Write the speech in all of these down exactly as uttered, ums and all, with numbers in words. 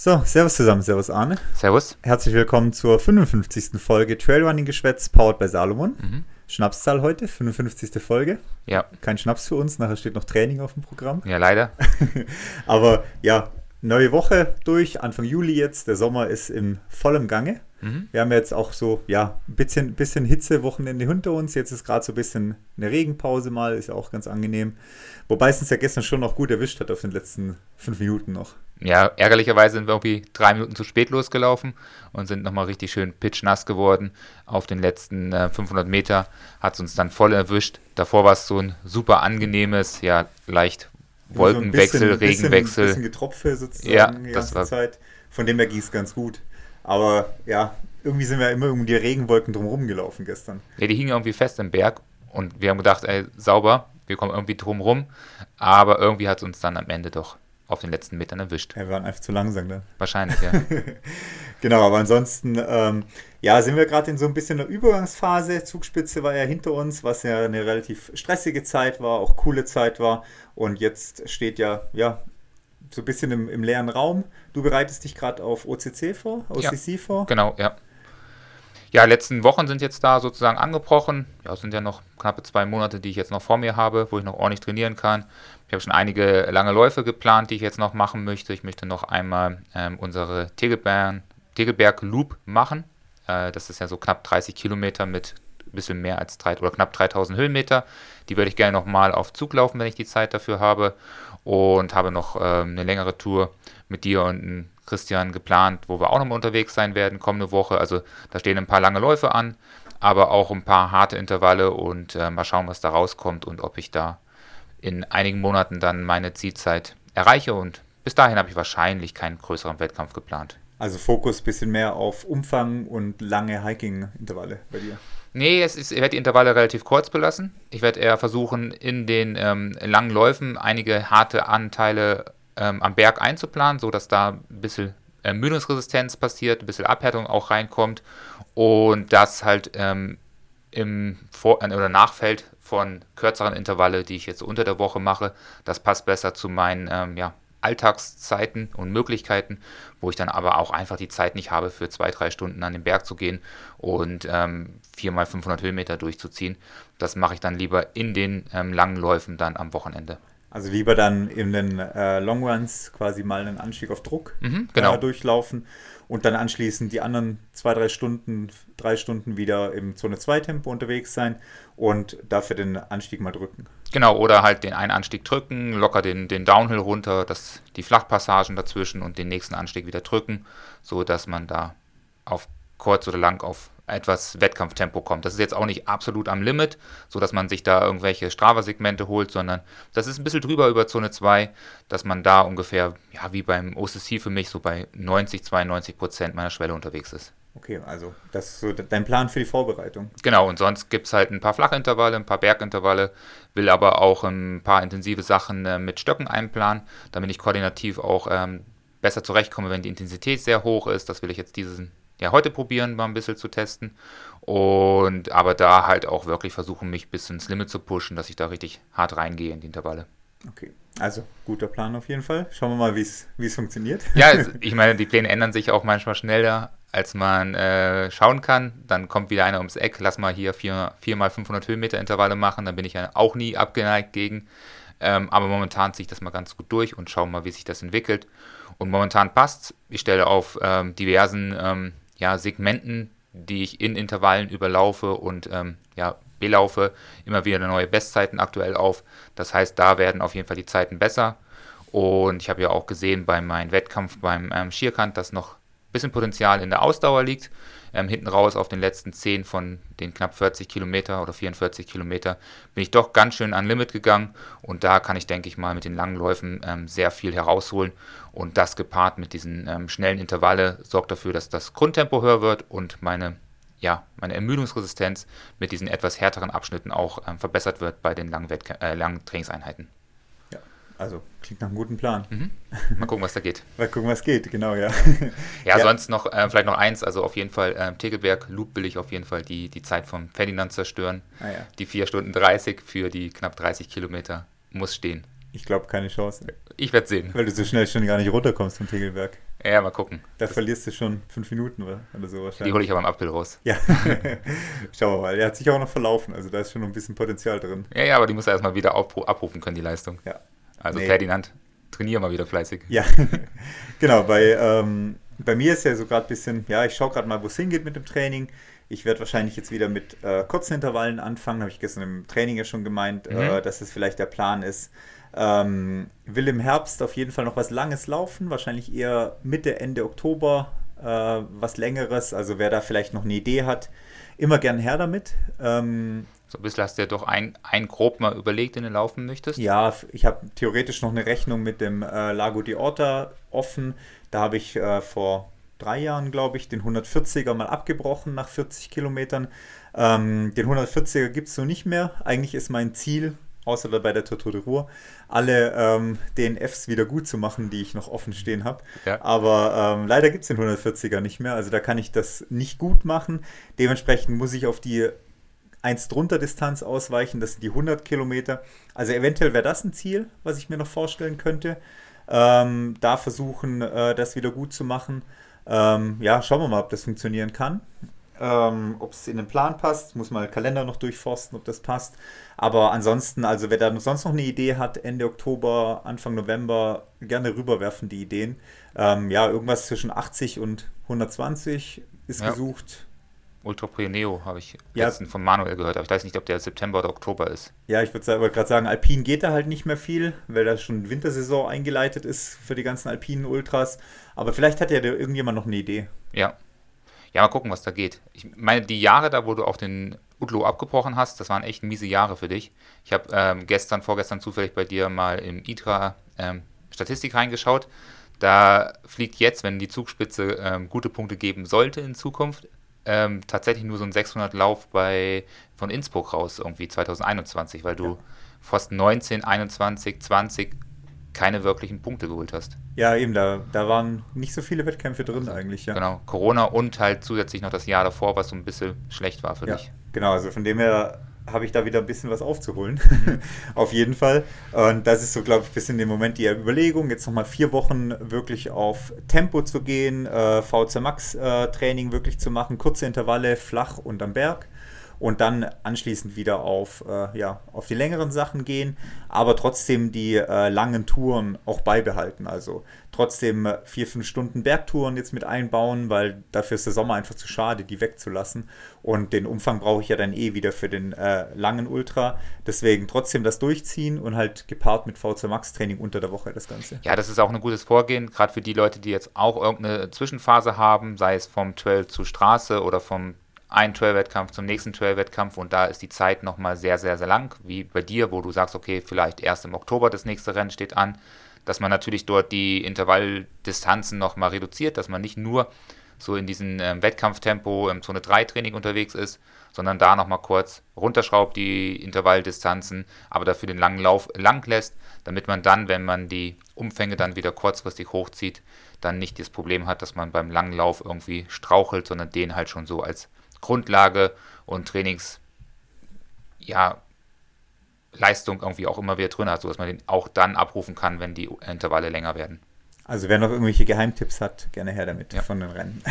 So, servus zusammen, servus Arne. Servus. Herzlich willkommen zur fünfundfünfzigsten Folge Trailrunning-Geschwätz, powered by Salomon. Mhm. Schnapszahl heute, fünfundfünfzigste Folge. Ja. Kein Schnaps für uns, nachher steht noch Training auf dem Programm. Ja, leider. Aber ja, neue Woche durch, Anfang Juli jetzt, der Sommer ist im vollen Gange. Mhm. Wir haben jetzt auch so, ja, ein bisschen, bisschen Hitze-Wochenende hinter uns. Jetzt ist gerade so ein bisschen eine Regenpause mal, ist ja auch ganz angenehm. Wobei es uns ja gestern schon noch gut erwischt hat auf den letzten fünf Minuten noch. Ja, ärgerlicherweise sind wir irgendwie drei Minuten zu spät losgelaufen und sind nochmal richtig schön pitchnass geworden. Auf den letzten äh, fünfhundert Meter hat es uns dann voll erwischt. Davor war es so ein super angenehmes, ja, leicht Wolkenwechsel, so ein bisschen, Regenwechsel. Ein bisschen Getropfe sozusagen, ja, die ganze das war Zeit. Von dem her ging es ganz gut. Aber ja, irgendwie sind wir immer um die Regenwolken drumherum gelaufen gestern. Ja, die hingen irgendwie fest im Berg und wir haben gedacht, ey, sauber, wir kommen irgendwie drumherum. Aber irgendwie hat es uns dann am Ende doch auf den letzten Metern erwischt. Ja, wir waren einfach zu langsam dann. Wahrscheinlich, ja. Genau, aber ansonsten, ähm, ja, sind wir gerade in so ein bisschen einer Übergangsphase. Zugspitze war ja hinter uns, was ja eine relativ stressige Zeit war, auch coole Zeit war. Und jetzt steht ja, ja, so ein bisschen im, im leeren Raum. Du bereitest dich gerade auf O C C vor, O C C ja, vor. Genau, ja. Ja, letzten Wochen sind jetzt da sozusagen angebrochen. Ja, es sind ja noch knappe zwei Monate, die ich jetzt noch vor mir habe, wo ich noch ordentlich trainieren kann. Ich habe schon einige lange Läufe geplant, die ich jetzt noch machen möchte. Ich möchte noch einmal ähm, unsere Tegelberg, Tegelberg Loop machen. Äh, das ist ja so knapp dreißig Kilometer mit ein bisschen mehr als drei, oder knapp dreitausend Höhenmeter. Die würde ich gerne nochmal auf Zug laufen, wenn ich die Zeit dafür habe. Und habe noch äh, eine längere Tour mit dir und Christian geplant, wo wir auch nochmal unterwegs sein werden kommende Woche. Also da stehen ein paar lange Läufe an, aber auch ein paar harte Intervalle und äh, mal schauen, was da rauskommt und ob ich da in einigen Monaten dann meine Zielzeit erreiche. Und bis dahin habe ich wahrscheinlich keinen größeren Wettkampf geplant. Also Fokus ein bisschen mehr auf Umfang und lange Hiking-Intervalle bei dir? Nee, es ist, ich werde die Intervalle relativ kurz belassen. Ich werde eher versuchen, in den ähm, langen Läufen einige harte Anteile ähm, am Berg einzuplanen, sodass da ein bisschen Ermüdungsresistenz passiert, ein bisschen Abhärtung auch reinkommt und das halt ähm, im Vor- oder Nachfeld von kürzeren Intervalle, die ich jetzt unter der Woche mache, das passt besser zu meinen ähm, ja, Alltagszeiten und Möglichkeiten, wo ich dann aber auch einfach die Zeit nicht habe, für zwei, drei Stunden an den Berg zu gehen und ähm, viermal fünfhundert Höhenmeter durchzuziehen. Das mache ich dann lieber in den ähm, langen Läufen dann am Wochenende. Also lieber dann in den äh, Longruns quasi mal einen Anstieg auf Druck mhm, genau. äh, durchlaufen und dann anschließend die anderen zwei, drei Stunden, drei Stunden wieder im Zone zwei Tempo unterwegs sein und dafür den Anstieg mal drücken. Genau, oder halt den einen Anstieg drücken, locker den, den Downhill runter, das, die Flachpassagen dazwischen und den nächsten Anstieg wieder drücken, sodass man da auf kurz oder lang auf etwas Wettkampftempo kommt. Das ist jetzt auch nicht absolut am Limit, sodass man sich da irgendwelche Strava-Segmente holt, sondern das ist ein bisschen drüber über Zone zwei, dass man da ungefähr, ja, wie beim O C C für mich, so bei neunzig, zweiundneunzig Prozent meiner Schwelle unterwegs ist. Okay, also das ist so dein Plan für die Vorbereitung. Genau, und sonst gibt es halt ein paar Flachintervalle, ein paar Bergintervalle, will aber auch ein paar intensive Sachen äh, mit Stöcken einplanen, damit ich koordinativ auch ähm, besser zurechtkomme, wenn die Intensität sehr hoch ist. Das will ich jetzt diesen ja, heute probieren, mal ein bisschen zu testen und aber da halt auch wirklich versuchen, mich bis ins Limit zu pushen, dass ich da richtig hart reingehe in die Intervalle. Okay, also guter Plan auf jeden Fall. Schauen wir mal, wie es funktioniert. Ja, es, ich meine, die Pläne ändern sich auch manchmal schneller, als man äh, schauen kann. Dann kommt wieder einer ums Eck, lass mal hier vier, vier mal fünfhundert Höhenmeter Intervalle machen, dann bin ich ja auch nie abgeneigt gegen. Ähm, aber momentan ziehe ich das mal ganz gut durch und schauen mal, wie sich das entwickelt. Und momentan passt's. Ich stelle auf ähm, diversen ähm, Ja, Segmenten, die ich in Intervallen überlaufe und ähm, ja, belaufe, immer wieder neue Bestzeiten aktuell auf. Das heißt, da werden auf jeden Fall die Zeiten besser. Und ich habe ja auch gesehen bei meinem Wettkampf beim ähm, Schierkant, dass noch ein bisschen Potenzial in der Ausdauer liegt. Ähm, hinten raus auf den letzten zehn von den knapp vierzig Kilometer oder vierundvierzig Kilometer bin ich doch ganz schön an Limit gegangen. Und da kann ich, denke ich mal, mit den langen Läufen ähm, sehr viel herausholen. Und das gepaart mit diesen ähm, schnellen Intervalle sorgt dafür, dass das Grundtempo höher wird und meine, ja, meine Ermüdungsresistenz mit diesen etwas härteren Abschnitten auch ähm, verbessert wird bei den langen, Wettkä- äh, langen Trainingseinheiten. Also, klingt nach einem guten Plan. Mhm. Mal gucken, was da geht. Mal gucken, was geht, genau, ja. Ja, ja. Sonst noch, äh, vielleicht noch eins, also auf jeden Fall, äh, Tegelberg Loop will ich auf jeden Fall die, die Zeit von Ferdinand zerstören. Ah, ja. Die vier Stunden dreißig für die knapp dreißig Kilometer muss stehen. Ich glaube, keine Chance. Ich werde sehen. Weil du so schnell schon gar nicht runterkommst vom Tegelberg. Ja, mal gucken. Da das verlierst du schon fünf Minuten oder, oder so wahrscheinlich. Die hole ich aber im Uphill raus. Ja, schauen wir mal. Der hat sich auch noch verlaufen, also da ist schon noch ein bisschen Potenzial drin. Ja, ja, aber die muss er erstmal wieder abrufen können, die Leistung. Ja. Also nee. Ferdinand, trainier mal wieder fleißig. Ja, genau. Bei, ähm, bei mir ist ja so gerade ein bisschen, ja, ich schaue gerade mal, wo es hingeht mit dem Training. Ich werde wahrscheinlich jetzt wieder mit äh, kurzen Intervallen anfangen, habe ich gestern im Training ja schon gemeint, mhm. äh, dass das vielleicht der Plan ist. Ähm, will im Herbst auf jeden Fall noch was Langes laufen, wahrscheinlich eher Mitte, Ende Oktober, äh, was Längeres. Also wer da vielleicht noch eine Idee hat, immer gern her damit. Ähm, so ein bisschen hast du ja doch ein, ein grob mal überlegt, wenn du laufen möchtest. Ja, ich habe theoretisch noch eine Rechnung mit dem äh, Lago di Orta offen. Da habe ich äh, vor... drei Jahren, glaube ich, den hundertvierziger mal abgebrochen nach vierzig Kilometern. Ähm, den hundertvierziger gibt es so nicht mehr. Eigentlich ist mein Ziel, außer bei der Tour de Ruhr, alle ähm, D N Fs wieder gut zu machen, die ich noch offen stehen habe. Ja. Aber ähm, leider gibt es den hundertvierziger nicht mehr. Also da kann ich das nicht gut machen. Dementsprechend muss ich auf die eins drunter Distanz ausweichen. Das sind die hundert Kilometer. Also eventuell wäre das ein Ziel, was ich mir noch vorstellen könnte. Ähm, da versuchen, äh, das wieder gut zu machen. Ähm, ja, schauen wir mal, ob das funktionieren kann. Ähm, ob es in den Plan passt, muss mal Kalender noch durchforsten, ob das passt. Aber ansonsten, also wer da sonst noch eine Idee hat, Ende Oktober, Anfang November, gerne rüberwerfen die Ideen. Ähm, ja, irgendwas zwischen achtzig und hundertzwanzig ist ja gesucht. Ultra Pioneo habe ich letztens ja. von Manuel gehört, aber ich weiß nicht, ob der September oder Oktober ist. Ja, ich würde wollt gerade sagen, Alpin geht da halt nicht mehr viel, weil da schon Wintersaison eingeleitet ist für die ganzen alpinen Ultras. Aber vielleicht hat ja irgendjemand noch eine Idee. Ja, ja, mal gucken, was da geht. Ich meine, die Jahre da, wo du auch den Utlo abgebrochen hast, das waren echt miese Jahre für dich. Ich habe ähm, gestern, vorgestern zufällig bei dir mal im I T R A ähm, Statistik reingeschaut. Da fliegt jetzt, wenn die Zugspitze ähm, gute Punkte geben sollte in Zukunft, Ähm, tatsächlich nur so ein sechshundert-Lauf bei, von Innsbruck raus, irgendwie zwanzig einundzwanzig, weil du ja. fast neunzehn, einundzwanzig, zwanzig keine wirklichen Punkte geholt hast. Ja, eben, da, da waren nicht so viele Wettkämpfe drin eigentlich, ja. Genau, Corona und halt zusätzlich noch das Jahr davor, was so ein bisschen schlecht war für ja, dich. Genau, also von dem her habe ich da wieder ein bisschen was aufzuholen, auf jeden Fall. Und das ist so, glaube ich, ein bisschen im Moment die Überlegung, jetzt nochmal vier Wochen wirklich auf Tempo zu gehen, äh, V Z Max-Training äh, wirklich zu machen, kurze Intervalle, flach und am Berg. Und dann anschließend wieder auf, äh, ja, auf die längeren Sachen gehen, aber trotzdem die äh, langen Touren auch beibehalten. Also trotzdem vier, fünf Stunden Bergtouren jetzt mit einbauen, weil dafür ist der Sommer einfach zu schade, die wegzulassen. Und den Umfang brauche ich ja dann eh wieder für den äh, langen Ultra. Deswegen trotzdem das durchziehen und halt gepaart mit V Z Max-Training unter der Woche das Ganze. Ja, das ist auch ein gutes Vorgehen, gerade für die Leute, die jetzt auch irgendeine Zwischenphase haben, sei es vom Trail zu Straße oder vom einen Trail-Wettkampf zum nächsten Trail-Wettkampf, und da ist die Zeit nochmal sehr, sehr, sehr lang, wie bei dir, wo du sagst, okay, vielleicht erst im Oktober das nächste Rennen steht an, dass man natürlich dort die Intervalldistanzen nochmal reduziert, dass man nicht nur so in diesem ähm, Wettkampftempo im Zone drei Training unterwegs ist, sondern da nochmal kurz runterschraubt die Intervalldistanzen, aber dafür den langen Lauf lang lässt, damit man dann, wenn man die Umfänge dann wieder kurzfristig hochzieht, dann nicht das Problem hat, dass man beim langen Lauf irgendwie strauchelt, sondern den halt schon so als Grundlage und Trainings, ja, Leistung irgendwie auch immer wieder drin hat, sodass man den auch dann abrufen kann, wenn die Intervalle länger werden. Also wer noch irgendwelche Geheimtipps hat, gerne her damit, ja, von den Rennen.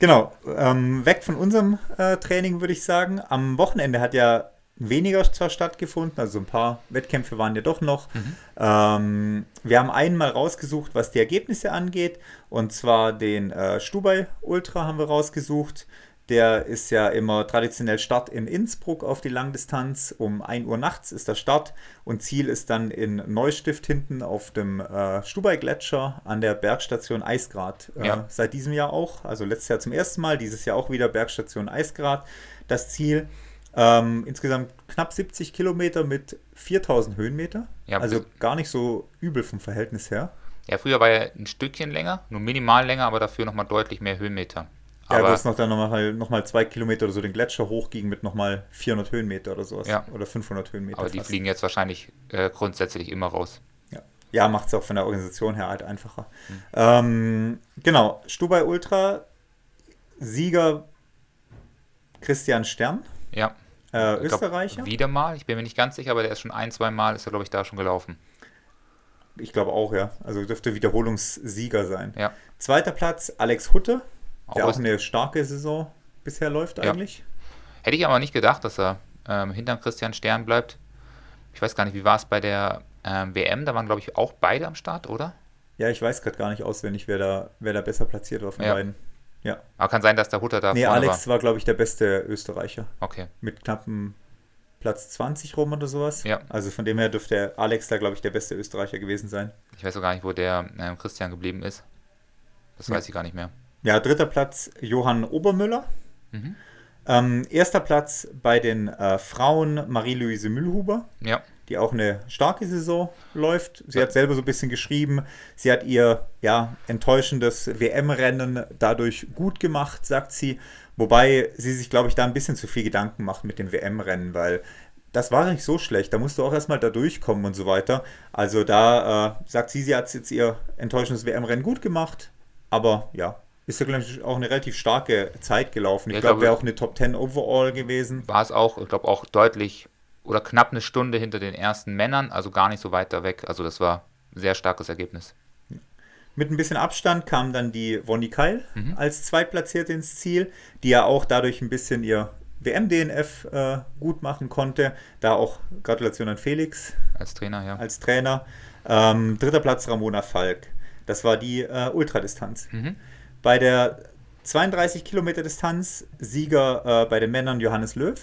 Genau, ähm, weg von unserem äh, Training, würde ich sagen. Am Wochenende hat ja weniger zwar stattgefunden, also ein paar Wettkämpfe waren ja doch noch. Mhm. Ähm, wir haben einmal rausgesucht, was die Ergebnisse angeht, und zwar den äh, Stubai Ultra haben wir rausgesucht. Der ist ja immer traditionell Start in Innsbruck auf die Langdistanz. Um ein Uhr nachts ist der Start und Ziel ist dann in Neustift hinten auf dem äh, Stubai-Gletscher an der Bergstation Eisgrat. Äh, ja. Seit diesem Jahr auch, also letztes Jahr zum ersten Mal, dieses Jahr auch wieder Bergstation Eisgrat das Ziel. Ähm, insgesamt knapp siebzig Kilometer mit viertausend Höhenmeter. Ja, also gar nicht so übel vom Verhältnis her. Ja, früher war er ein Stückchen länger, nur minimal länger, aber dafür nochmal deutlich mehr Höhenmeter. Ja, wo es noch dann nochmal noch mal zwei Kilometer oder so den Gletscher hochging mit nochmal vierhundert Höhenmeter oder sowas. Ja. Oder fünfhundert Höhenmeter. Aber die fast fliegen jetzt wahrscheinlich äh, grundsätzlich immer raus. Ja, ja, macht es auch von der Organisation her halt einfacher. Mhm. Ähm, genau, Stubai Ultra, Sieger Christian Stern. Ja. Äh, ich Österreicher? Glaub, wieder mal, ich bin mir nicht ganz sicher, aber der ist schon ein, zwei Mal, ist er, glaube ich, da schon gelaufen. Ich glaube auch, ja. Also dürfte Wiederholungssieger sein. Ja. Zweiter Platz, Alex Hütte, der auch, auch eine starke Saison bisher läuft eigentlich. Ja. Hätte ich aber nicht gedacht, dass er ähm, hinter Christian Stern bleibt. Ich weiß gar nicht, wie war es bei der ähm, W M? Da waren, glaube ich, auch beide am Start, oder? Ja, ich weiß gerade gar nicht auswendig, wer da, wer da besser platziert war von ja. beiden. Ja. Aber kann sein, dass der Hutter da nee, vorne war. Nee, Alex war, glaube ich, der beste Österreicher. Okay. Mit knappen Platz zwanzig rum oder sowas. Ja. Also von dem her dürfte Alex da, glaube ich, der beste Österreicher gewesen sein. Ich weiß auch gar nicht, wo der äh, Christian geblieben ist. Das ja. weiß ich gar nicht mehr. Ja, dritter Platz Johann Obermüller. Mhm. Ähm, erster Platz bei den äh, Frauen Marie-Louise Müllhuber, ja. die auch eine starke Saison läuft. Sie ja. hat selber so ein bisschen geschrieben, sie hat ihr ja, enttäuschendes W M-Rennen dadurch gut gemacht, sagt sie. Wobei sie sich, glaube ich, da ein bisschen zu viel Gedanken macht mit dem W M-Rennen, weil das war nicht so schlecht. Da musst du auch erstmal da durchkommen und so weiter. Also da äh, sagt sie, sie hat jetzt ihr enttäuschendes W M-Rennen gut gemacht, aber ja. Ist ja, glaube ich, auch eine relativ starke Zeit gelaufen. Ich ja, glaube, glaub, wäre auch eine Top Ten Overall gewesen. War es auch, ich glaube, auch deutlich oder knapp eine Stunde hinter den ersten Männern, also gar nicht so weit da weg. Also das war ein sehr starkes Ergebnis. Mit ein bisschen Abstand kam dann die Wonny Keil mhm. als Zweitplatzierte ins Ziel, die ja auch dadurch ein bisschen ihr W M D N F äh, gut machen konnte. Da auch Gratulation an Felix. Als Trainer, ja. Als Trainer. Ähm, dritter Platz Ramona Falk. Das war die äh, Ultradistanz. Mhm. Bei der zweiunddreißig Kilometer Distanz Sieger äh, bei den Männern Johannes Löw,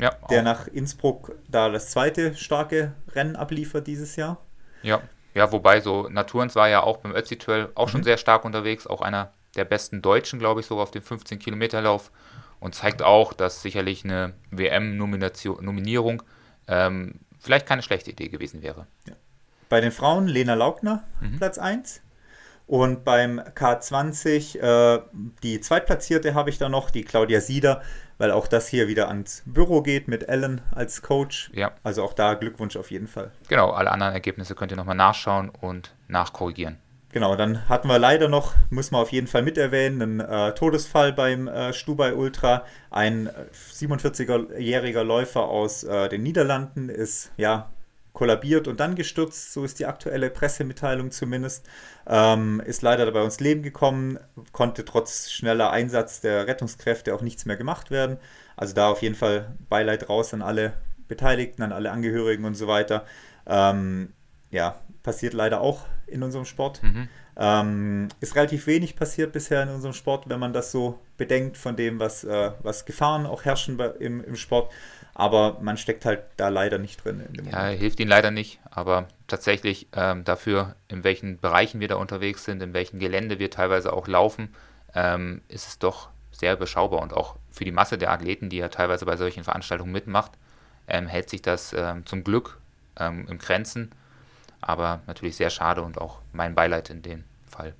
ja, der nach Innsbruck da das zweite starke Rennen abliefert dieses Jahr. Ja, ja, wobei so Naturens war ja auch beim Ötzi-Trail auch mhm. schon sehr stark unterwegs, auch einer der besten Deutschen, glaube ich, sogar auf dem fünfzehn Kilometer Lauf und zeigt auch, dass sicherlich eine W M-Nominierung ähm, vielleicht keine schlechte Idee gewesen wäre. Ja. Bei den Frauen Lena Laugner, mhm. Platz eins. Und beim K zwanzig, äh, die Zweitplatzierte habe ich da noch, die Claudia Sieder, weil auch das hier wieder ans Büro geht mit Ellen als Coach. Ja. Also auch da Glückwunsch auf jeden Fall. Genau, alle anderen Ergebnisse könnt ihr nochmal nachschauen und nachkorrigieren. Genau, dann hatten wir leider noch, müssen wir auf jeden Fall mit erwähnen, einen äh, Todesfall beim äh, Stubai Ultra. Ein siebenundvierzigjähriger Läufer aus äh, den Niederlanden ist, ja, kollabiert und dann gestürzt, so ist die aktuelle Pressemitteilung zumindest, ähm, ist leider bei uns Leben gekommen, konnte trotz schneller Einsatz der Rettungskräfte auch nichts mehr gemacht werden. Also da auf jeden Fall Beileid raus an alle Beteiligten, an alle Angehörigen und so weiter. Ähm, ja, passiert leider auch in unserem Sport. Mhm. Ähm, ist relativ wenig passiert bisher in unserem Sport, wenn man das so bedenkt von dem, was, äh, was Gefahren auch herrschen bei, im, im Sport. Aber man steckt halt da leider nicht drin. In dem ja, Moment. Hilft ihnen leider nicht. Aber tatsächlich ähm, dafür, in welchen Bereichen wir da unterwegs sind, in welchen Gelände wir teilweise auch laufen, ähm, ist es doch sehr überschaubar. Und auch für die Masse der Athleten, die ja teilweise bei solchen Veranstaltungen mitmacht, ähm, hält sich das ähm, zum Glück ähm, im Grenzen. Aber natürlich sehr schade und auch mein Beileid in dem Fall.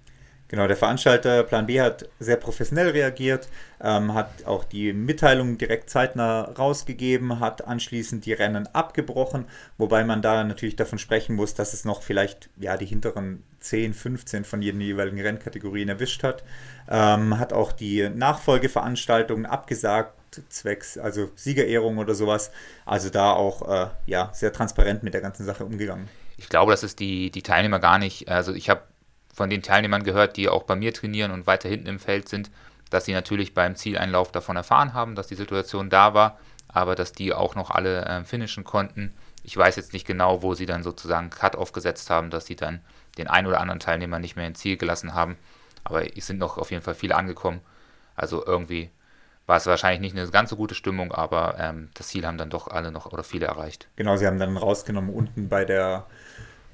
Genau, der Veranstalter Plan B hat sehr professionell reagiert, ähm, hat auch die Mitteilung direkt zeitnah rausgegeben, hat anschließend die Rennen abgebrochen, wobei man da natürlich davon sprechen muss, dass es noch vielleicht ja die hinteren zehn, fünfzehn von jeden jeweiligen Rennkategorien erwischt hat. Ähm, hat auch die Nachfolgeveranstaltungen abgesagt, zwecks, also Siegerehrung oder sowas. Also da auch äh, ja, sehr transparent mit der ganzen Sache umgegangen. Ich glaube, das ist die, die Teilnehmer gar nicht, also ich habe von den Teilnehmern gehört, die auch bei mir trainieren und weiter hinten im Feld sind, dass sie natürlich beim Zieleinlauf davon erfahren haben, dass die Situation da war, aber dass die auch noch alle äh, finishen konnten. Ich weiß jetzt nicht genau, wo sie dann sozusagen Cut-off gesetzt haben, dass sie dann den einen oder anderen Teilnehmer nicht mehr ins Ziel gelassen haben, aber es sind noch auf jeden Fall viele angekommen. Also irgendwie war es wahrscheinlich nicht eine ganz so gute Stimmung, aber ähm, das Ziel haben dann doch alle noch oder viele erreicht. Genau, sie haben dann rausgenommen unten bei der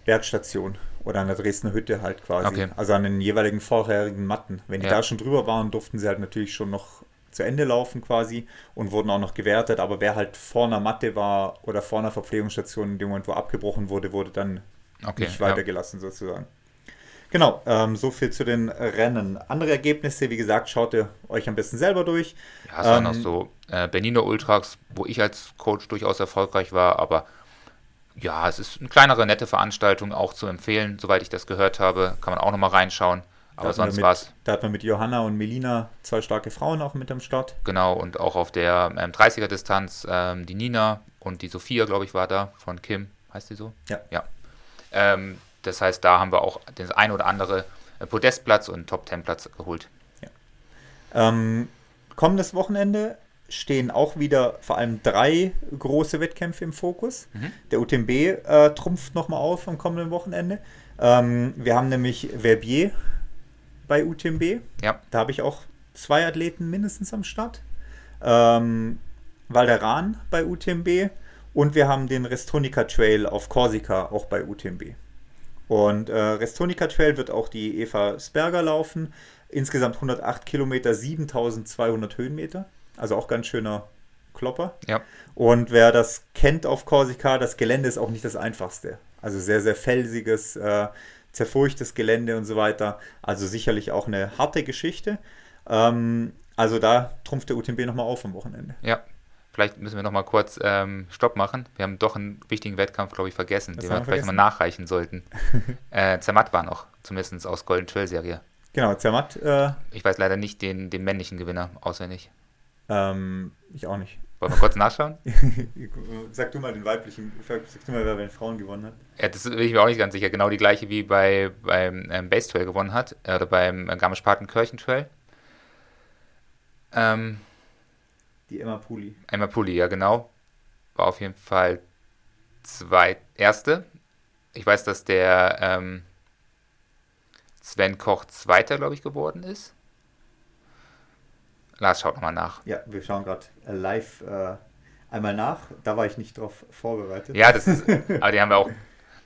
Bergstation oder an der Dresdner Hütte halt quasi. Okay. Also an den jeweiligen vorherigen Matten. Wenn die ja. da schon drüber waren, durften sie halt natürlich schon noch zu Ende laufen quasi und wurden auch noch gewertet. Aber wer halt vor einer Matte war oder vor einer Verpflegungsstation in dem Moment, wo abgebrochen wurde, wurde dann okay. nicht weitergelassen ja. sozusagen. Genau, ähm, so viel zu den Rennen. Andere Ergebnisse, wie gesagt, schaut ihr euch am besten selber durch. Ja, es ähm, waren auch so äh, Berliner Ultras, wo ich als Coach durchaus erfolgreich war, aber ja, es ist eine kleinere, nette Veranstaltung auch zu empfehlen, soweit ich das gehört habe. Kann man auch nochmal reinschauen. Aber da sonst war es. Da hat man mit Johanna und Melina zwei starke Frauen auch mit am Start. Genau, und auch auf der ähm, dreißiger-Distanz ähm, die Nina und die Sophia, glaube ich, war da von Kim. Heißt die so? Ja. ja. Ähm, das heißt, da haben wir auch den ein oder andere Podestplatz und Top-zehn-Platz geholt. Ja. Ähm, kommendes Wochenende stehen auch wieder vor allem drei große Wettkämpfe im Fokus. Mhm. Der U T M B äh, trumpft nochmal auf am kommenden Wochenende. Ähm, wir haben nämlich Verbier bei U T M B. Ja. Da habe ich auch zwei Athleten mindestens am Start. Ähm, Valderan bei U T M B und wir haben den Restonica Trail auf Korsika auch bei U T M B. Und äh, Restonica Trail wird auch die Eva Sperger laufen. Insgesamt hundertacht Kilometer, siebentausendzweihundert Höhenmeter. Also auch ganz schöner Klopper. Ja. Und wer das kennt auf Korsika, das Gelände ist auch nicht das einfachste. Also sehr, sehr felsiges, äh, zerfurchtes Gelände und so weiter. Also sicherlich auch eine harte Geschichte. Ähm, also da trumpft der U T M B nochmal auf am Wochenende. Ja, vielleicht müssen wir nochmal kurz ähm, Stopp machen. Wir haben doch einen wichtigen Wettkampf, glaube ich, vergessen, das den wir, wir vielleicht mal nachreichen sollten. äh, Zermatt war noch, zumindest aus Golden Trail Serie. Genau, Zermatt. Äh, ich weiß leider nicht den, den männlichen Gewinner auswendig. Ähm, ich auch nicht. Wollen wir kurz nachschauen? Sag du mal den weiblichen, sag du mal, wer bei den Frauen gewonnen hat. Ja, das bin ich mir auch nicht ganz sicher. Genau die gleiche wie bei, beim ähm, Base Trail gewonnen hat, äh, oder beim äh, Garmisch-Partenkirchen Trail. Ähm, die Emma Pooley. Emma Pooley, ja genau. War auf jeden Fall zwei, erste. Ich weiß, dass der ähm, Sven Koch Zweiter, glaube ich, geworden ist. Lars schaut nochmal nach. Ja, wir schauen gerade live äh, einmal nach. Da war ich nicht drauf vorbereitet. Ja, das ist, aber die haben wir auch.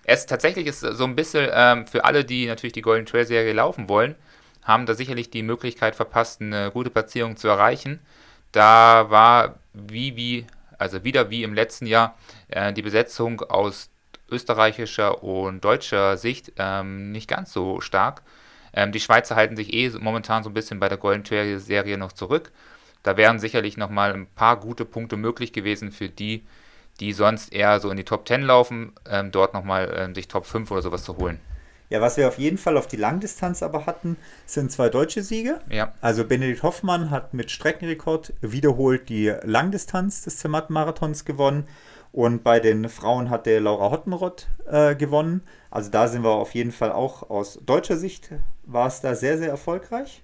Es tatsächlich ist so ein bisschen ähm, für alle, die natürlich die Golden Trail Serie laufen wollen, haben da sicherlich die Möglichkeit verpasst, eine gute Platzierung zu erreichen. Da war wie, wie, also wieder wie im letzten Jahr, äh, die Besetzung aus österreichischer und deutscher Sicht ähm, nicht ganz so stark. Die Schweizer halten sich eh momentan so ein bisschen bei der Golden Trail Serie noch zurück. Da wären sicherlich nochmal ein paar gute Punkte möglich gewesen für die, die sonst eher so in die Top zehn laufen, ähm, dort nochmal ähm, sich Top fünf oder sowas zu holen. Ja, was wir auf jeden Fall auf die Langdistanz aber hatten, sind zwei deutsche Siege. Ja. Also Benedikt Hoffmann hat mit Streckenrekord wiederholt die Langdistanz des Zermatt-Marathons gewonnen. Und bei den Frauen hat der Laura Hottenrott äh, gewonnen. Also da sind wir auf jeden Fall auch aus deutscher Sicht, war es da sehr, sehr erfolgreich.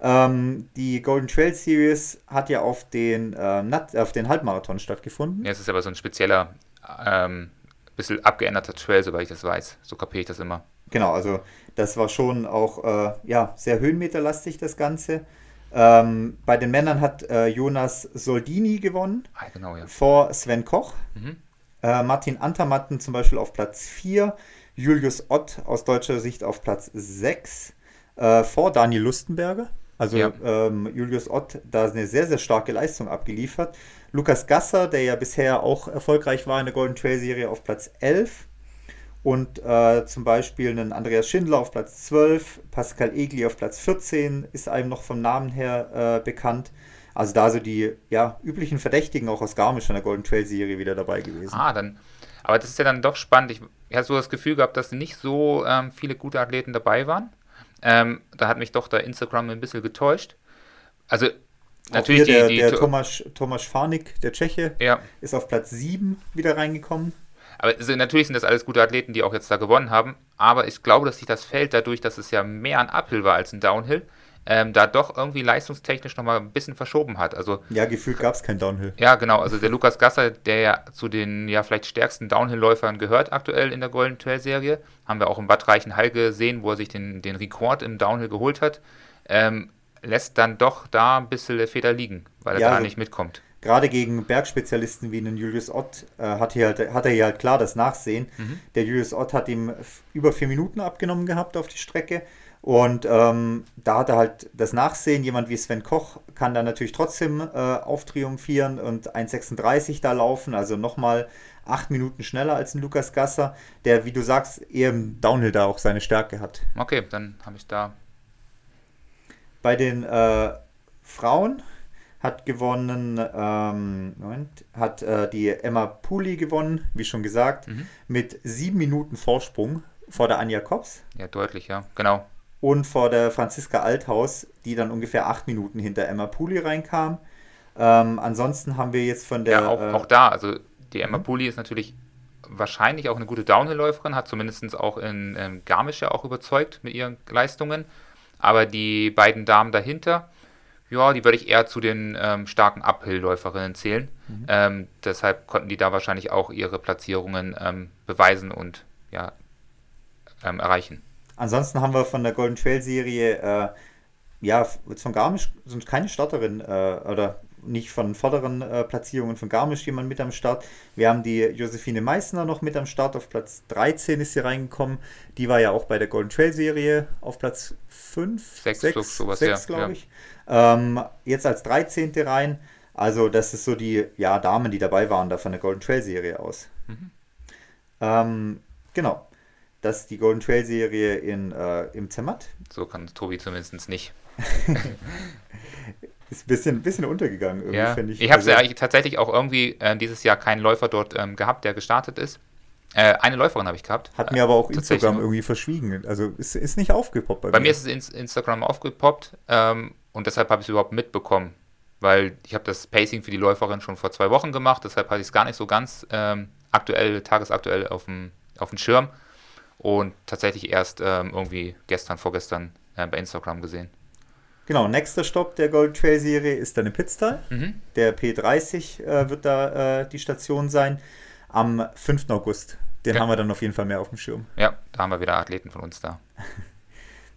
Ähm, die Golden Trail Series hat ja auf den, äh, Nat- auf den Halbmarathon stattgefunden. Ja, es ist aber so ein spezieller, ähm, bisschen abgeänderter Trail, soweit ich das weiß. So kapiere ich das immer. Genau, also das war schon auch äh, ja, sehr höhenmeterlastig, das Ganze. Ähm, bei den Männern hat äh, Jonas Soldini gewonnen, ah, genau, ja. vor Sven Koch. Mhm. Äh, Martin Antermatten zum Beispiel auf Platz vier, Julius Ott aus deutscher Sicht auf Platz sechs, äh, vor Daniel Lustenberger. Also ja. ähm, Julius Ott, da ist eine sehr, sehr starke Leistung abgeliefert. Lukas Gasser, der ja bisher auch erfolgreich war in der Golden Trail Serie, auf Platz elf. Und äh, zum Beispiel einen Andreas Schindler auf Platz zwölf, Pascal Egli auf Platz vierzehn, ist einem noch vom Namen her äh, bekannt. Also da so die ja, üblichen Verdächtigen auch aus Garmisch von der Golden Trail Serie wieder dabei gewesen. Ah, dann, aber das ist ja dann doch spannend. Ich, ich hatte so das Gefühl gehabt, dass nicht so ähm, viele gute Athleten dabei waren. Ähm, da hat mich doch der Instagram ein bisschen getäuscht. Also natürlich hier der, die, die der to- Tomasz, Tomasz Farnik, der Tscheche, ja. ist auf Platz sieben wieder reingekommen. Aber natürlich sind das alles gute Athleten, die auch jetzt da gewonnen haben. Aber ich glaube, dass sich das Feld dadurch, dass es ja mehr ein Uphill war als ein Downhill, ähm, da doch irgendwie leistungstechnisch nochmal ein bisschen verschoben hat. Also, ja, gefühlt gab es keinen Downhill. Ja, genau. Also der Lukas Gasser, der ja zu den ja vielleicht stärksten Downhill-Läufern gehört aktuell in der Golden Trail-Serie, haben wir auch im Bad Reichenhall gesehen, wo er sich den, den Rekord im Downhill geholt hat, ähm, lässt dann doch da ein bisschen Feder liegen, weil er ja, da also nicht mitkommt. Gerade gegen Bergspezialisten wie den Julius Ott äh, hat, hier halt, hat er hier halt klar das Nachsehen. Mhm. Der Julius Ott hat ihm f- über vier Minuten abgenommen gehabt auf die Strecke. Und ähm, da hat er halt das Nachsehen. Jemand wie Sven Koch kann da natürlich trotzdem äh, auftriumphieren und eins sechsunddreißig da laufen. Also nochmal acht Minuten schneller als ein Lukas Gasser, der, wie du sagst, eher im Downhill da auch seine Stärke hat. Okay, dann habe ich da... Bei den äh, Frauen... hat gewonnen, ähm, Moment, hat äh, die Emma Pooley gewonnen, wie schon gesagt, mhm. mit sieben Minuten Vorsprung vor der Anja Kops. Ja, deutlich, ja, genau. und vor der Franziska Althaus, die dann ungefähr acht Minuten hinter Emma Pooley reinkam. Ähm, ansonsten haben wir jetzt von der... Ja, auch, äh, auch da, also die Emma Pooley ist natürlich wahrscheinlich auch eine gute Downhill-Läuferin, hat zumindest auch in ähm, Garmisch ja auch überzeugt mit ihren Leistungen, aber die beiden Damen dahinter, ja, die würde ich eher zu den ähm, starken Uphill-Läuferinnen zählen, mhm. ähm, deshalb konnten die da wahrscheinlich auch ihre Platzierungen ähm, beweisen und ja, ähm, erreichen. Ansonsten haben wir von der Golden Trail Serie, äh, ja, von Garmisch sind keine Starterin äh, oder nicht von vorderen äh, Platzierungen von Garmisch jemand mit am Start. Wir haben die Josephine Meissner noch mit am Start, auf Platz dreizehn ist sie reingekommen. Die war ja auch bei der Golden Trail Serie auf Platz fünf, sechs, sechs, sechs, glaube ich. Ja. Ähm, jetzt als dreizehnte rein. Also das ist so die ja, Damen, die dabei waren, da von der Golden Trail Serie aus. Mhm. Ähm, genau. Das ist die Golden Trail Serie in, äh, im Zermatt. So kann Tobi zumindest nicht. Ist ein bisschen, bisschen untergegangen irgendwie, ja. Finde ich. Ich habe also, ja, tatsächlich auch irgendwie äh, dieses Jahr keinen Läufer dort ähm, gehabt, der gestartet ist. Äh, eine Läuferin habe ich gehabt. Hat mir aber auch äh, Instagram irgendwie verschwiegen. Also ist, ist nicht aufgepoppt. Bei, bei mir. mir ist es ins Instagram aufgepoppt ähm, und deshalb habe ich es überhaupt mitbekommen. Weil ich habe das Pacing für die Läuferin schon vor zwei Wochen gemacht, deshalb hatte ich es gar nicht so ganz ähm, aktuell, tagesaktuell auf dem auf dem Schirm. Und tatsächlich erst ähm, irgendwie gestern, vorgestern äh, bei Instagram gesehen. Genau, nächster Stopp der Golden Trail Serie ist dann in Pitztal. Mhm. Der P dreißig äh, wird da äh, die Station sein am fünften August. Den ja. haben wir dann auf jeden Fall mehr auf dem Schirm. Ja, da haben wir wieder Athleten von uns da.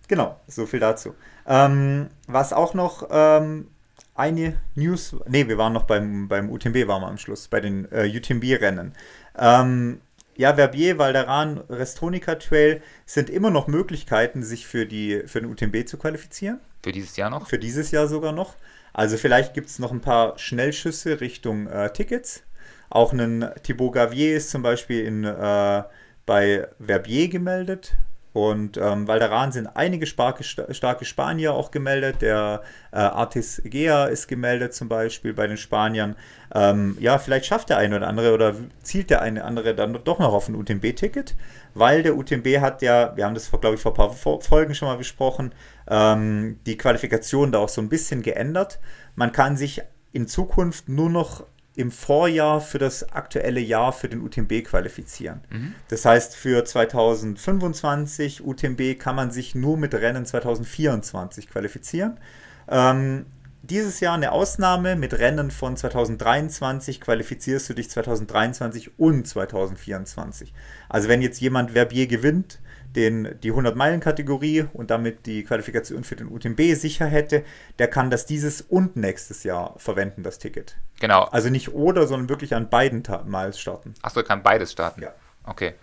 Genau, so viel dazu. Ähm, was auch noch ähm, eine News... Ne, wir waren noch beim, beim U T M B, waren wir am Schluss, bei den äh, U T M B-Rennen. Ähm, ja, Verbier, Valderan, Restonica Trail sind immer noch Möglichkeiten, sich für, die, für den U T M B zu qualifizieren. Für dieses Jahr noch? Für dieses Jahr sogar noch. Also vielleicht gibt es noch ein paar Schnellschüsse Richtung äh, Tickets. Auch ein Thibaut Gavier ist zum Beispiel in, äh, bei Verbier gemeldet. Und ähm, Valderan sind einige starke, starke Spanier auch gemeldet. Der äh, Artis Gea ist gemeldet zum Beispiel bei den Spaniern. Ähm, ja, vielleicht schafft der eine oder andere oder zielt der eine oder andere dann doch noch auf ein U T M B-Ticket. Weil der U T M B hat ja, wir haben das, glaube ich, vor ein paar Folgen schon mal besprochen, ähm, die Qualifikation da auch so ein bisschen geändert. Man kann sich in Zukunft nur noch im Vorjahr für das aktuelle Jahr für den U T M B qualifizieren. Mhm. Das heißt, für zweitausendfünfundzwanzig U T M B kann man sich nur mit Rennen zweitausendvierundzwanzig qualifizieren. Ähm, dieses Jahr eine Ausnahme, mit Rennen von zweitausenddreiundzwanzig qualifizierst du dich zweitausenddreiundzwanzig und zweitausendvierundzwanzig. Also wenn jetzt jemand Verbier gewinnt, den, die hundert-Meilen-Kategorie und damit die Qualifikation für den U T M B sicher hätte, der kann das dieses und nächstes Jahr verwenden, das Ticket. Genau. Also nicht oder, sondern wirklich an beiden Ta- Mal starten. Achso, er kann beides starten? Ja. Okay.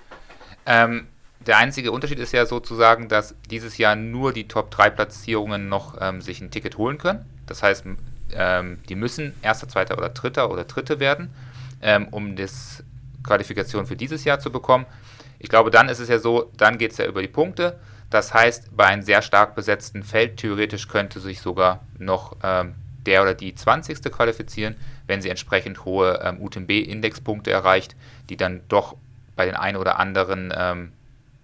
Ähm, der einzige Unterschied ist ja sozusagen, dass dieses Jahr nur die Top drei Platzierungen noch ähm, sich ein Ticket holen können. Das heißt, ähm, die müssen Erster, Zweiter oder Dritter oder Dritte werden, ähm, um das Qualifikation für dieses Jahr zu bekommen. Ich glaube, dann ist es ja so, dann geht es ja über die Punkte. Das heißt, bei einem sehr stark besetzten Feld theoretisch könnte sich sogar noch ähm, der oder die zwanzigste qualifizieren, wenn sie entsprechend hohe ähm, U T M B-Indexpunkte erreicht, die dann doch bei den einen oder anderen ähm,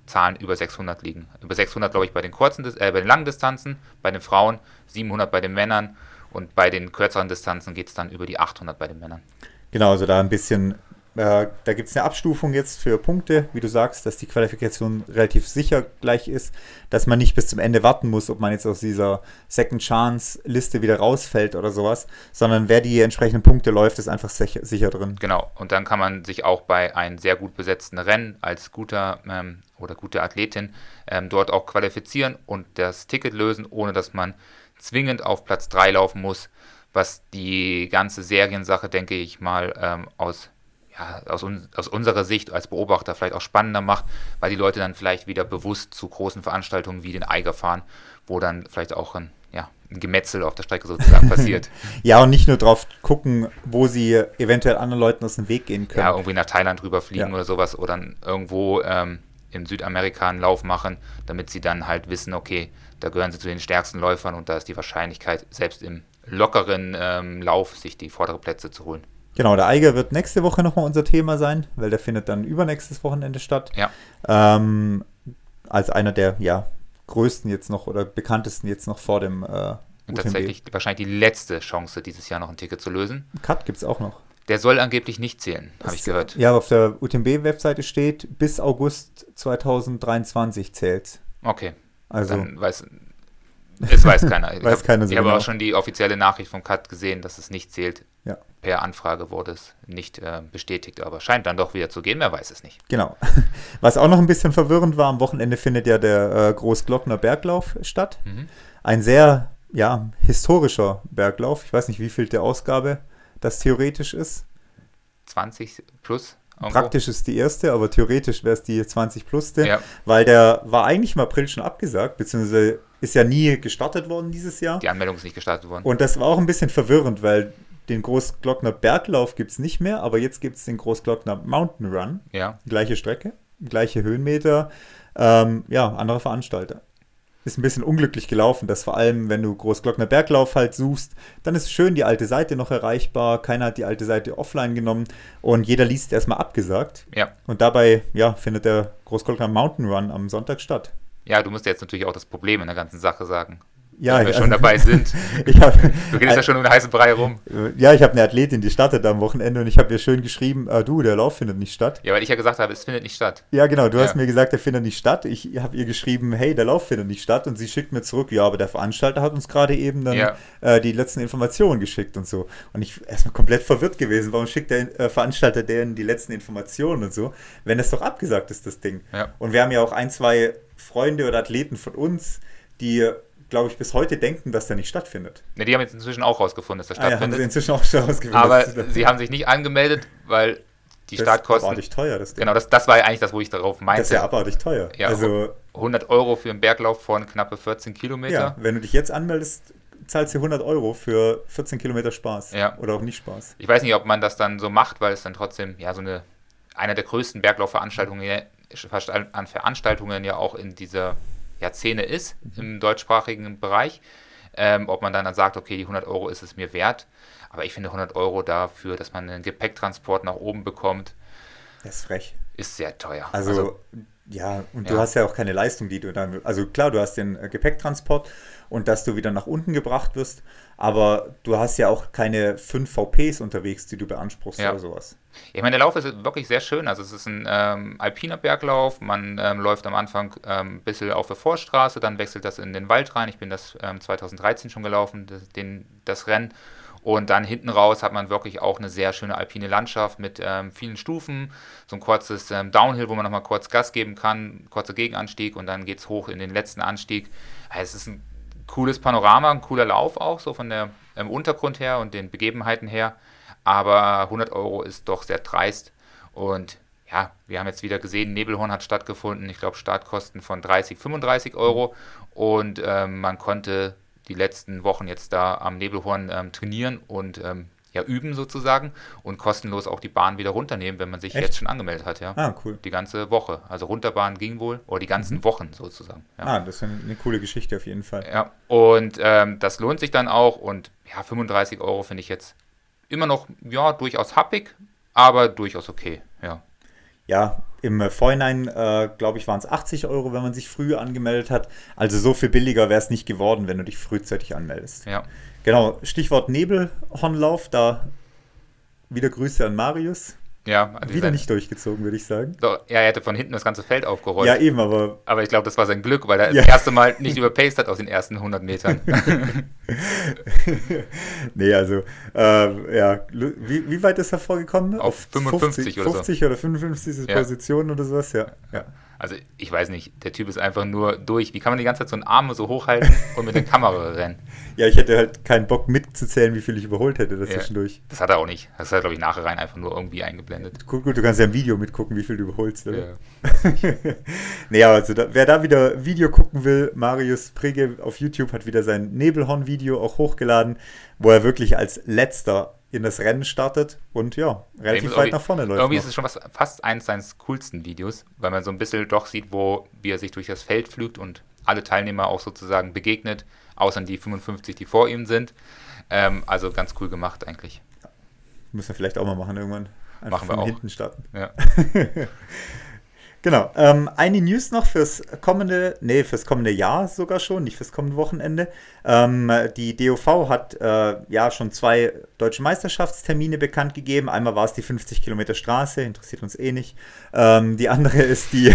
Zahlen über sechshundert liegen. Über sechshundert, glaube ich, bei den kurzen, äh, bei den langen Distanzen, bei den Frauen, siebenhundert bei den Männern und bei den kürzeren Distanzen geht es dann über die achthundert bei den Männern. Genau, also da ein bisschen... Da gibt es eine Abstufung jetzt für Punkte, wie du sagst, dass die Qualifikation relativ sicher gleich ist, dass man nicht bis zum Ende warten muss, ob man jetzt aus dieser Second-Chance-Liste wieder rausfällt oder sowas, sondern wer die entsprechenden Punkte läuft, ist einfach sicher, sicher drin. Genau, und dann kann man sich auch bei einem sehr gut besetzten Rennen als guter ähm, oder gute Athletin ähm, dort auch qualifizieren und das Ticket lösen, ohne dass man zwingend auf Platz drei laufen muss, was die ganze Seriensache, denke ich mal, ähm, aus Ja, aus, un- aus unserer Sicht als Beobachter vielleicht auch spannender macht, weil die Leute dann vielleicht wieder bewusst zu großen Veranstaltungen wie den Eiger fahren, wo dann vielleicht auch ein, ja, ein Gemetzel auf der Strecke sozusagen passiert. Ja, und nicht nur drauf gucken, wo sie eventuell anderen Leuten aus dem Weg gehen können. Ja, irgendwie nach Thailand rüberfliegen ja. oder sowas oder dann irgendwo ähm, in Südamerika einen Lauf machen, damit sie dann halt wissen, okay, da gehören sie zu den stärksten Läufern und da ist die Wahrscheinlichkeit, selbst im lockeren ähm, Lauf sich die vorderen Plätze zu holen. Genau, der Eiger wird nächste Woche nochmal unser Thema sein, weil der findet dann übernächstes Wochenende statt. Ja. Ähm, als einer der ja, größten jetzt noch oder bekanntesten jetzt noch vor dem äh, U T M B. Und tatsächlich wahrscheinlich die letzte Chance, dieses Jahr noch ein Ticket zu lösen. Ein Cut gibt es auch noch. Der soll angeblich nicht zählen, habe ich gehört. Ja, aber auf der U T M B-Webseite steht, bis August zweitausenddreiundzwanzig zählt. Okay, also dann weiß, es weiß keiner. weiß ich hab, keiner so ich genau. habe auch schon die offizielle Nachricht vom Cut gesehen, dass es nicht zählt. Ja. Per Anfrage wurde es nicht äh, bestätigt, aber scheint dann doch wieder zu gehen, wer weiß es nicht. Genau. Was auch noch ein bisschen verwirrend war, am Wochenende findet ja der äh, Großglockner Berglauf statt. Mhm. Ein sehr ja, historischer Berglauf. Ich weiß nicht, wie viel der Ausgabe das theoretisch ist. zwanzig plus? Irgendwo. Praktisch ist die erste, aber theoretisch wäre es die zwanzig-Pluste, ja. Weil der war eigentlich im April schon abgesagt, beziehungsweise ist ja nie gestartet worden dieses Jahr. Die Anmeldung ist nicht gestartet worden. Und das war auch ein bisschen verwirrend, weil den Großglockner Berglauf gibt es nicht mehr, aber jetzt gibt es den Großglockner Mountain Run. Ja. Gleiche Strecke, gleiche Höhenmeter, ähm, ja, andere Veranstalter. Ist ein bisschen unglücklich gelaufen, dass vor allem, wenn du Großglockner Berglauf halt suchst, dann ist schön die alte Seite noch erreichbar. Keiner hat die alte Seite offline genommen und jeder liest erstmal abgesagt. Ja. Und dabei ja, findet der Großglockner Mountain Run am Sonntag statt. Ja, du musst jetzt natürlich auch das Problem in der ganzen Sache sagen. Ja, wenn wir also, schon dabei sind. ich hab, du redest ja schon um den heißen Brei rum. Ja, ich habe eine Athletin, die startet am Wochenende und ich habe ihr schön geschrieben, ah, du, der Lauf findet nicht statt. Ja, weil ich ja gesagt habe, es findet nicht statt. Ja, genau, du ja. hast mir gesagt, der findet nicht statt. Ich habe ihr geschrieben, hey, der Lauf findet nicht statt und sie schickt mir zurück, ja, aber der Veranstalter hat uns gerade eben dann ja. äh, die letzten Informationen geschickt und so. Und ich bin erstmal komplett verwirrt gewesen, warum schickt der äh, Veranstalter denen die letzten Informationen und so, wenn das doch abgesagt ist, das Ding. Ja. Und wir haben ja auch ein, zwei Freunde oder Athleten von uns, die glaube ich, bis heute denken, dass der nicht stattfindet. Ne, die haben jetzt inzwischen auch rausgefunden, dass der ah, stattfindet. Ja, haben sie inzwischen auch schon rausgefunden. Aber sie haben sich nicht angemeldet, weil die das Startkosten... Das ist abartig teuer, das Ding. Genau, das, das war ja eigentlich das, wo ich darauf meinte. Das ist ja abartig teuer. Ja, also hundert Euro für einen Berglauf von knappe vierzehn Kilometer. Ja, wenn du dich jetzt anmeldest, zahlst du hundert Euro für vierzehn Kilometer Spaß. Ja. Oder auch nicht Spaß. Ich weiß nicht, ob man das dann so macht, weil es dann trotzdem ja so eine, einer der größten Berglaufveranstaltungen an Veranstaltungen ja auch in dieser... Szene ist im deutschsprachigen Bereich, ähm, ob man dann, dann sagt, okay, die hundert Euro ist es mir wert, aber ich finde hundert Euro dafür, dass man einen Gepäcktransport nach oben bekommt, das ist frech. Ist sehr teuer. Also, also ja, und ja. du hast ja auch keine Leistung, die du dann, also klar, du hast den Gepäcktransport und dass du wieder nach unten gebracht wirst, aber du hast ja auch keine fünf V Ps unterwegs, die du beanspruchst ja. oder sowas. Ich meine, der Lauf ist wirklich sehr schön. Also es ist ein ähm, alpiner Berglauf. Man ähm, läuft am Anfang ähm, ein bisschen auf der Vorstraße, dann wechselt das in den Wald rein. Ich bin das ähm, zweitausenddreizehn schon gelaufen, das, den, das Rennen. Und dann hinten raus hat man wirklich auch eine sehr schöne alpine Landschaft mit ähm, vielen Stufen. So ein kurzes ähm, Downhill, wo man nochmal kurz Gas geben kann, kurzer Gegenanstieg und dann geht es hoch in den letzten Anstieg. Es ist ein cooles Panorama, ein cooler Lauf auch, so von der ähm, Untergrund her und den Begebenheiten her. Aber hundert Euro ist doch sehr dreist. Und ja, wir haben jetzt wieder gesehen, Nebelhorn hat stattgefunden. Ich glaube, Startkosten von dreißig, fünfunddreißig Euro. Und ähm, man konnte die letzten Wochen jetzt da am Nebelhorn ähm, trainieren und ähm, ja, üben sozusagen und kostenlos auch die Bahn wieder runternehmen, wenn man sich Echt? Jetzt schon angemeldet hat. Ja. Ah, cool. Die ganze Woche. Also runterbahn ging wohl, oder die ganzen mhm. Wochen sozusagen. Ja. Ah, das ist eine, eine coole Geschichte auf jeden Fall. Ja, und ähm, das lohnt sich dann auch. Und ja, fünfunddreißig Euro finde ich jetzt immer noch, ja, durchaus happig, aber durchaus okay, ja. Ja, im Vorhinein, äh, glaube ich, waren es achtzig Euro, wenn man sich früh angemeldet hat. Also so viel billiger wäre es nicht geworden, wenn du dich frühzeitig anmeldest. Ja. Genau, Stichwort Nebelhornlauf, da wieder Grüße an Marius. Ja, also wieder nicht durchgezogen, würde ich sagen. So, ja, er hätte von hinten das ganze Feld aufgerollt. Ja, eben, aber... Aber ich glaube, das war sein Glück, weil er ja. das erste Mal nicht überpaced hat aus den ersten hundert Metern. nee, also, äh, ja, wie, wie weit ist er vorgekommen? Auf fünfundfünfzig oder so. fünfzig oder fünfundfünfzig ja. Positionen oder sowas, ja. ja. Also, ich weiß nicht, der Typ ist einfach nur durch. Wie kann man die ganze Zeit so einen Arm so hochhalten und mit der Kamera rennen? Ja, ich hätte halt keinen Bock mitzuzählen, wie viel ich überholt hätte das ja. zwischendurch. Das hat er auch nicht. Das hat er, glaube ich, nachher rein einfach nur irgendwie eingeblendet. Gut, gut, du kannst ja im Video mitgucken, wie viel du überholst. Oder? Ja. naja, also da, wer da wieder Video gucken will, Marius Prigge auf YouTube hat wieder sein Nebelhorn-Video auch hochgeladen, wo er wirklich als Letzter in das Rennen startet und ja, relativ weit nach vorne läuft. Irgendwie noch. Ist es schon was, fast eines seines coolsten Videos, weil man so ein bisschen doch sieht, wo wie er sich durch das Feld pflügt und alle Teilnehmer auch sozusagen begegnet, außer die fünfundfünfzig, die vor ihm sind. Ähm, also ganz cool gemacht eigentlich. Ja. Müssen wir vielleicht auch mal machen irgendwann. Einfach machen wir auch. Hinten starten. Ja. Genau. Ähm, eine News noch fürs kommende, nee, fürs kommende Jahr sogar schon, nicht fürs kommende Wochenende. Ähm, die D O V hat äh, ja schon zwei deutsche Meisterschaftstermine bekannt gegeben. Einmal war es die fünfzig Kilometer Straße, interessiert uns eh nicht. Ähm, die andere ist die,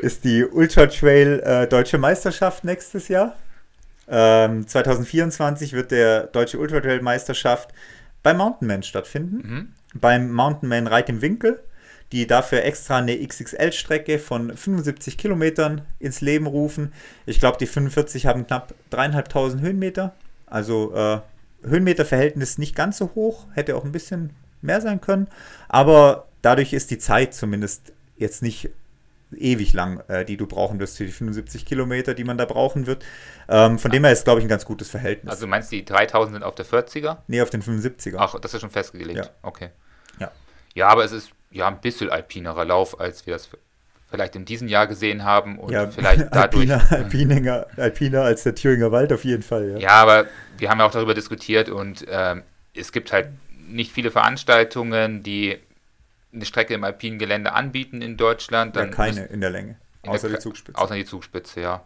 ist die Ultra Trail äh, Deutsche Meisterschaft nächstes Jahr. Ähm, zwanzig vierundzwanzig wird der Deutsche Ultra Trail Meisterschaft beim Mountainman stattfinden. Mhm. Beim Mountainman Reit im Winkel, die dafür extra eine X X L-Strecke von fünfundsiebzig Kilometern ins Leben rufen. Ich glaube, die fünfundvierzig haben knapp dreieinhalbtausend Höhenmeter. Also äh, Höhenmeterverhältnis nicht ganz so hoch, hätte auch ein bisschen mehr sein können. Aber dadurch ist die Zeit zumindest jetzt nicht ewig lang, äh, die du brauchen wirst für die fünfundsiebzig Kilometer, die man da brauchen wird. Ähm, von ah. dem her ist, glaube ich, ein ganz gutes Verhältnis. Also meinst du, die dreitausend sind auf der vierziger? Nee, auf den fünfundsiebziger. Ach, das ist schon festgelegt. Ja. Okay. Ja. Ja, aber es ist ja ein bisschen alpinerer Lauf, als wir das vielleicht in diesem Jahr gesehen haben. Und ja, vielleicht dadurch alpiner, alpiner als der Thüringer Wald auf jeden Fall. Ja, ja, aber wir haben ja auch darüber diskutiert und ähm, es gibt halt nicht viele Veranstaltungen, die eine Strecke im alpinen Gelände anbieten in Deutschland. Dann ja, keine in der Länge, in außer der, die Zugspitze. Außer die Zugspitze, ja.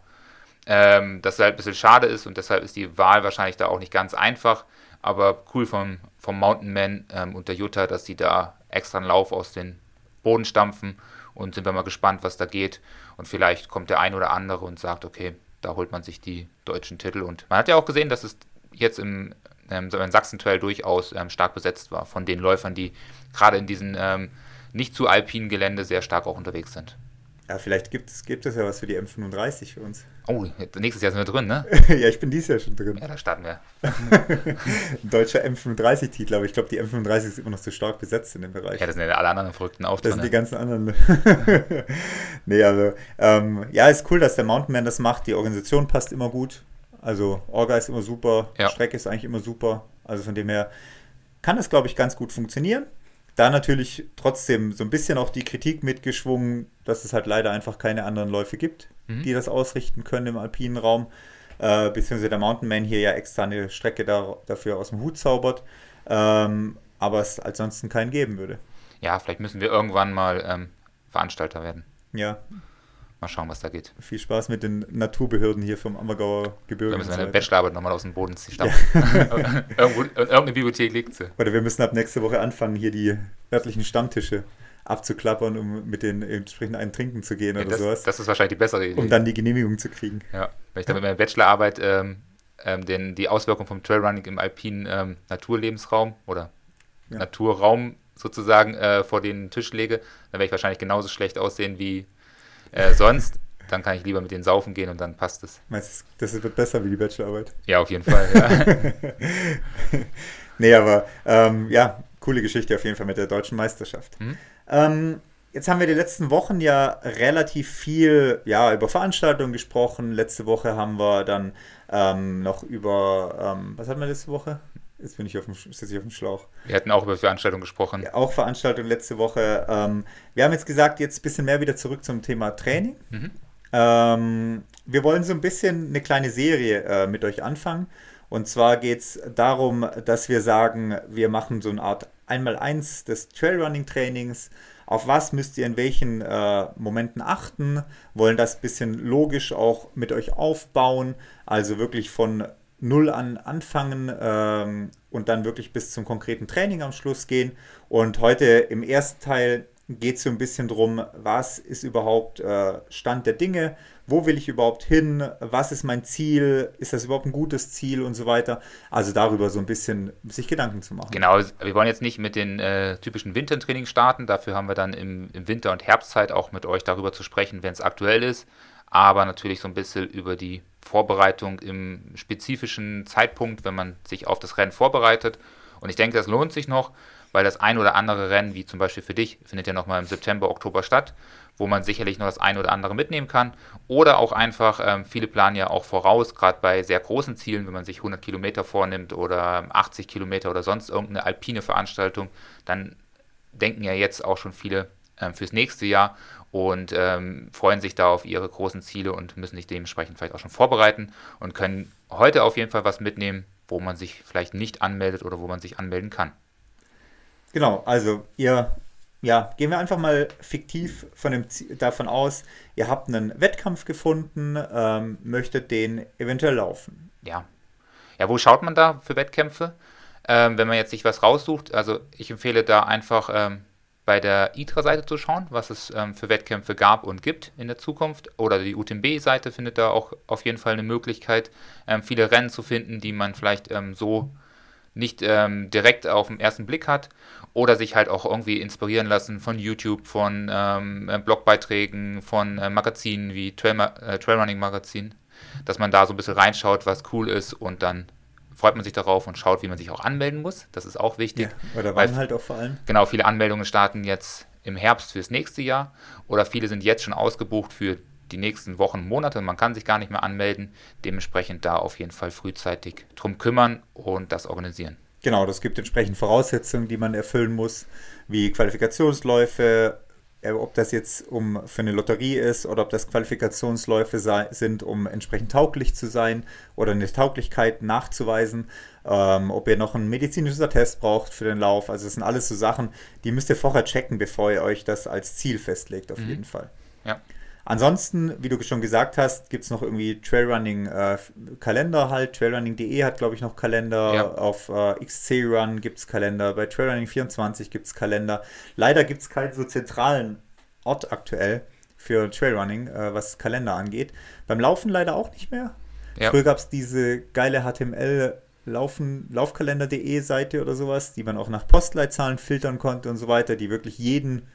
Ähm, das halt ein bisschen schade ist und deshalb ist die Wahl wahrscheinlich da auch nicht ganz einfach, aber cool vom, vom Mountainman ähm, und der Jutta, dass die da extra einen Lauf aus den Boden stampfen und sind wir mal gespannt, was da geht und vielleicht kommt der ein oder andere und sagt, okay, da holt man sich die deutschen Titel und man hat ja auch gesehen, dass es jetzt im, ähm, im Sachsen-Trail durchaus ähm, stark besetzt war von den Läufern, die gerade in diesem ähm, nicht zu alpinen Gelände sehr stark auch unterwegs sind. Ja, vielleicht gibt es, gibt es ja was für die M fünfunddreißig für uns. Oh, nächstes Jahr sind wir drin, ne? Ja, ich bin dieses Jahr schon drin. Ja, da starten wir. Deutscher M fünfunddreißig-Titel, aber ich glaube, die M fünfunddreißig ist immer noch zu stark besetzt in dem Bereich. Ja, das sind ja alle anderen Verrückten auch drin. Das sind die ganzen anderen. Nee, also, ähm, ja, ist cool, dass der Mountainman das macht. Die Organisation passt immer gut. Also, Orga ist immer super. Ja. Strecke ist eigentlich immer super. Also, von dem her kann das, glaube ich, ganz gut funktionieren. Da natürlich trotzdem so ein bisschen auch die Kritik mitgeschwungen, dass es halt leider einfach keine anderen Läufe gibt, mhm. die das ausrichten können im alpinen Raum. Äh, beziehungsweise der Mountainman hier ja extra eine Strecke da, dafür aus dem Hut zaubert, ähm, aber es ansonsten keinen geben würde. Ja, vielleicht müssen wir irgendwann mal ähm, Veranstalter werden. Ja. Mal schauen, was da geht. Viel Spaß mit den Naturbehörden hier vom Ammergauer Gebirge. Da müssen wir eine Bachelorarbeit nochmal aus dem Boden stampfen. Ja. Irgendwo, in irgendeine Bibliothek liegt sie. Oder wir müssen ab nächste Woche anfangen, hier die örtlichen Stammtische abzuklappern, um mit den entsprechenden einen trinken zu gehen ja, oder das, sowas. Das ist wahrscheinlich die bessere Idee. Um dann die Genehmigung zu kriegen. Ja, wenn ich dann mit meiner Bachelorarbeit ähm, ähm, den, die Auswirkung vom Trailrunning im alpinen ähm, Naturlebensraum oder ja. Naturraum sozusagen äh, vor den Tisch lege, dann werde ich wahrscheinlich genauso schlecht aussehen wie Äh, sonst, dann kann ich lieber mit denen saufen gehen und dann passt es. Meinst du, das wird besser wie die Bachelorarbeit? Ja, auf jeden Fall. Ja. Nee, aber ähm, ja, coole Geschichte auf jeden Fall mit der deutschen Meisterschaft. Mhm. Ähm, jetzt haben wir die letzten Wochen ja relativ viel ja, über Veranstaltungen gesprochen. Letzte Woche haben wir dann ähm, noch über, ähm, was hatten wir letzte Woche? Jetzt bin ich auf dem, sitze ich auf dem Schlauch. Wir hatten auch über Veranstaltungen gesprochen. Ja, auch Veranstaltungen letzte Woche. Ähm, wir haben jetzt gesagt, jetzt ein bisschen mehr wieder zurück zum Thema Training. Mhm. Ähm, wir wollen so ein bisschen eine kleine Serie äh, mit euch anfangen. Und zwar geht es darum, dass wir sagen, wir machen so eine Art eins mal eins des Trailrunning-Trainings. Auf was müsst ihr in welchen äh, Momenten achten? Wollen das ein bisschen logisch auch mit euch aufbauen. Also wirklich von null an anfangen ähm, und dann wirklich bis zum konkreten Training am Schluss gehen. Und heute im ersten Teil geht es so ein bisschen drum, was ist überhaupt äh, Stand der Dinge, wo will ich überhaupt hin, was ist mein Ziel, ist das überhaupt ein gutes Ziel und so weiter. Also darüber so ein bisschen sich Gedanken zu machen. Genau, wir wollen jetzt nicht mit den äh, typischen Wintertraining starten, dafür haben wir dann im, im Winter- und Herbstzeit auch mit euch darüber zu sprechen, wenn es aktuell ist, aber natürlich so ein bisschen über die Vorbereitung im spezifischen Zeitpunkt, wenn man sich auf das Rennen vorbereitet. Und ich denke, das lohnt sich noch, weil das ein oder andere Rennen, wie zum Beispiel für dich, findet ja nochmal im September, Oktober statt, wo man sicherlich noch das ein oder andere mitnehmen kann. Oder auch einfach, ähm, viele planen ja auch voraus, gerade bei sehr großen Zielen, wenn man sich hundert Kilometer vornimmt oder achtzig Kilometer oder sonst irgendeine alpine Veranstaltung, dann denken ja jetzt auch schon viele ähm, fürs nächste Jahr und ähm, freuen sich da auf ihre großen Ziele und müssen sich dementsprechend vielleicht auch schon vorbereiten und können heute auf jeden Fall was mitnehmen, wo man sich vielleicht nicht anmeldet oder wo man sich anmelden kann. Genau, also ihr ja, gehen wir einfach mal fiktiv von dem Ziel, davon aus, ihr habt einen Wettkampf gefunden, ähm, möchtet den eventuell laufen. Ja. Ja, wo schaut man da für Wettkämpfe? Ähm, wenn man jetzt sich was raussucht, also ich empfehle da einfach ähm, bei der I T R A-Seite zu schauen, was es ähm, für Wettkämpfe gab und gibt in der Zukunft. Oder die U T M B-Seite findet da auch auf jeden Fall eine Möglichkeit, ähm, viele Rennen zu finden, die man vielleicht ähm, so nicht ähm, direkt auf den ersten Blick hat. Oder sich halt auch irgendwie inspirieren lassen von YouTube, von ähm, Blogbeiträgen, von äh, Magazinen wie Trailma- äh, Trailrunning-Magazin, dass man da so ein bisschen reinschaut, was cool ist, und dann freut man sich darauf und schaut, wie man sich auch anmelden muss. Das ist auch wichtig. Ja, oder wann halt auch vor allem. Genau, viele Anmeldungen starten jetzt im Herbst fürs nächste Jahr oder viele sind jetzt schon ausgebucht für die nächsten Wochen, Monate. Man kann sich gar nicht mehr anmelden. Dementsprechend da auf jeden Fall frühzeitig drum kümmern und das organisieren. Genau, das gibt entsprechend Voraussetzungen, die man erfüllen muss, wie Qualifikationsläufe, ob das jetzt um für eine Lotterie ist oder ob das Qualifikationsläufe sei, sind, um entsprechend tauglich zu sein oder eine Tauglichkeit nachzuweisen, ähm, ob ihr noch einen medizinischen Test braucht für den Lauf. Also das sind alles so Sachen, die müsst ihr vorher checken, bevor ihr euch das als Ziel festlegt, auf mhm. jeden Fall. Ja. Ansonsten, wie du schon gesagt hast, gibt es noch irgendwie Trailrunning-Kalender äh, halt. Trailrunning Punkt de hat, glaube ich, noch Kalender. Ja. Auf äh, X C Run gibt es Kalender. Bei Trailrunning vierundzwanzig gibt es Kalender. Leider gibt es keinen so zentralen Ort aktuell für Trailrunning, äh, was Kalender angeht. Beim Laufen leider auch nicht mehr. Ja. Früher gab es diese geile H T M L-Laufkalender.de Seite oder sowas, die man auch nach Postleitzahlen filtern konnte und so weiter, die wirklich jeden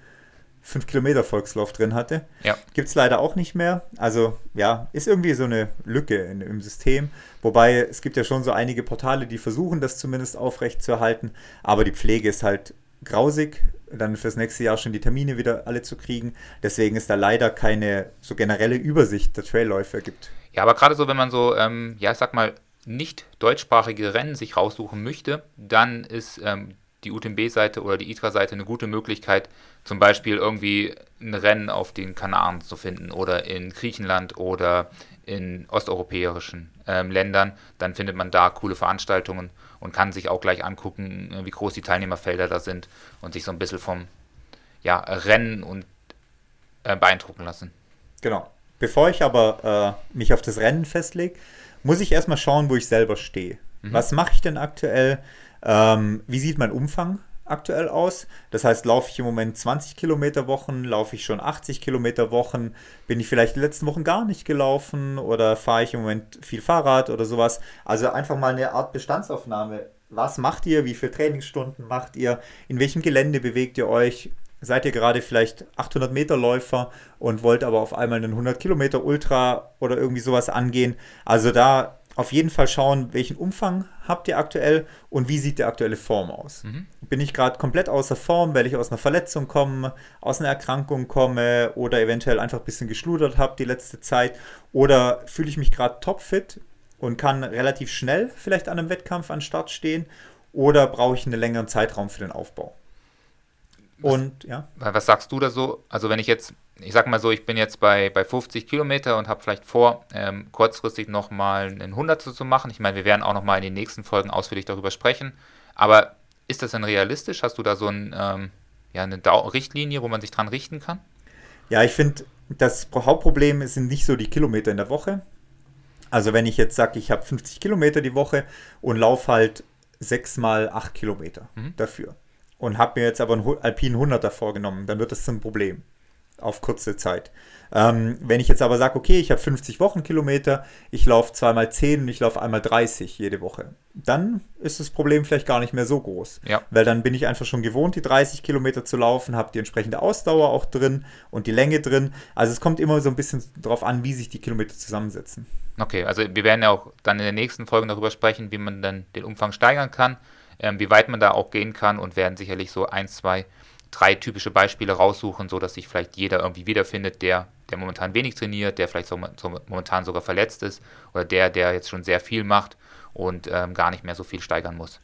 fünf Kilometer Volkslauf drin hatte. Ja. Gibt es leider auch nicht mehr. Also ja, ist irgendwie so eine Lücke in, im System. Wobei es gibt ja schon so einige Portale, die versuchen, das zumindest aufrecht zu erhalten. Aber die Pflege ist halt grausig, dann fürs nächste Jahr schon die Termine wieder alle zu kriegen. Deswegen ist da leider keine so generelle Übersicht der Trailläufe gibt. Ja, aber gerade so, wenn man so, ähm, ja, ich sag mal, nicht deutschsprachige Rennen sich raussuchen möchte, dann ist ähm, die U T M B-Seite oder die I T R A-Seite eine gute Möglichkeit, zum Beispiel irgendwie ein Rennen auf den Kanaren zu finden oder in Griechenland oder in osteuropäischen ähm, Ländern. Dann findet man da coole Veranstaltungen und kann sich auch gleich angucken, wie groß die Teilnehmerfelder da sind und sich so ein bisschen vom ja, Rennen und äh, beeindrucken lassen. Genau. Bevor ich aber äh, mich auf das Rennen festlege, muss ich erstmal schauen, wo ich selber stehe. Mhm. Was mache ich denn aktuell? Ähm, wie sieht mein Umfang aktuell aus? Das heißt, laufe ich im Moment zwanzig Kilometer Wochen, laufe ich schon achtzig Kilometer Wochen, bin ich vielleicht die letzten Wochen gar nicht gelaufen oder fahre ich im Moment viel Fahrrad oder sowas? Also einfach mal eine Art Bestandsaufnahme. Was macht ihr? Wie viele Trainingsstunden macht ihr? In welchem Gelände bewegt ihr euch? Seid ihr gerade vielleicht achthundert Meter Läufer und wollt aber auf einmal einen hundert Kilometer Ultra oder irgendwie sowas angehen? Also da auf jeden Fall schauen, welchen Umfang habt ihr aktuell und wie sieht die aktuelle Form aus. Mhm. Bin ich gerade komplett außer Form, weil ich aus einer Verletzung komme, aus einer Erkrankung komme oder eventuell einfach ein bisschen geschludert habe die letzte Zeit, oder fühle ich mich gerade topfit und kann relativ schnell vielleicht an einem Wettkampf an den Start stehen, oder brauche ich einen längeren Zeitraum für den Aufbau? Was, und ja. Was sagst du da so? Also wenn ich jetzt, ich sag mal so, ich bin jetzt bei, bei fünfzig Kilometer und habe vielleicht vor, ähm, kurzfristig nochmal einen Hunderter zu machen. Ich meine, wir werden auch nochmal in den nächsten Folgen ausführlich darüber sprechen. Aber ist das denn realistisch? Hast du da so ein, ähm, ja, eine da- Richtlinie, wo man sich dran richten kann? Ja, ich finde, das Hauptproblem sind nicht so die Kilometer in der Woche. Also wenn ich jetzt sage, ich habe fünfzig Kilometer die Woche und laufe halt sechs mal acht Kilometer mhm. dafür und habe mir jetzt aber einen alpinen Hunderter vorgenommen, dann wird das zum Problem auf kurze Zeit. Ähm, wenn ich jetzt aber sage, okay, ich habe fünfzig Wochenkilometer, ich laufe zwei mal zehn und ich laufe einmal dreißig jede Woche, dann ist das Problem vielleicht gar nicht mehr so groß. Ja. Weil dann bin ich einfach schon gewohnt, die dreißig Kilometer zu laufen, habe die entsprechende Ausdauer auch drin und die Länge drin. Also es kommt immer so ein bisschen darauf an, wie sich die Kilometer zusammensetzen. Okay, also wir werden ja auch dann in der nächsten Folge darüber sprechen, wie man dann den Umfang steigern kann, ähm, wie weit man da auch gehen kann, und werden sicherlich so ein, zwei drei typische Beispiele raussuchen, sodass sich vielleicht jeder irgendwie wiederfindet, der, der momentan wenig trainiert, der vielleicht so, so momentan sogar verletzt ist, oder der, der jetzt schon sehr viel macht und ähm, gar nicht mehr so viel steigern muss.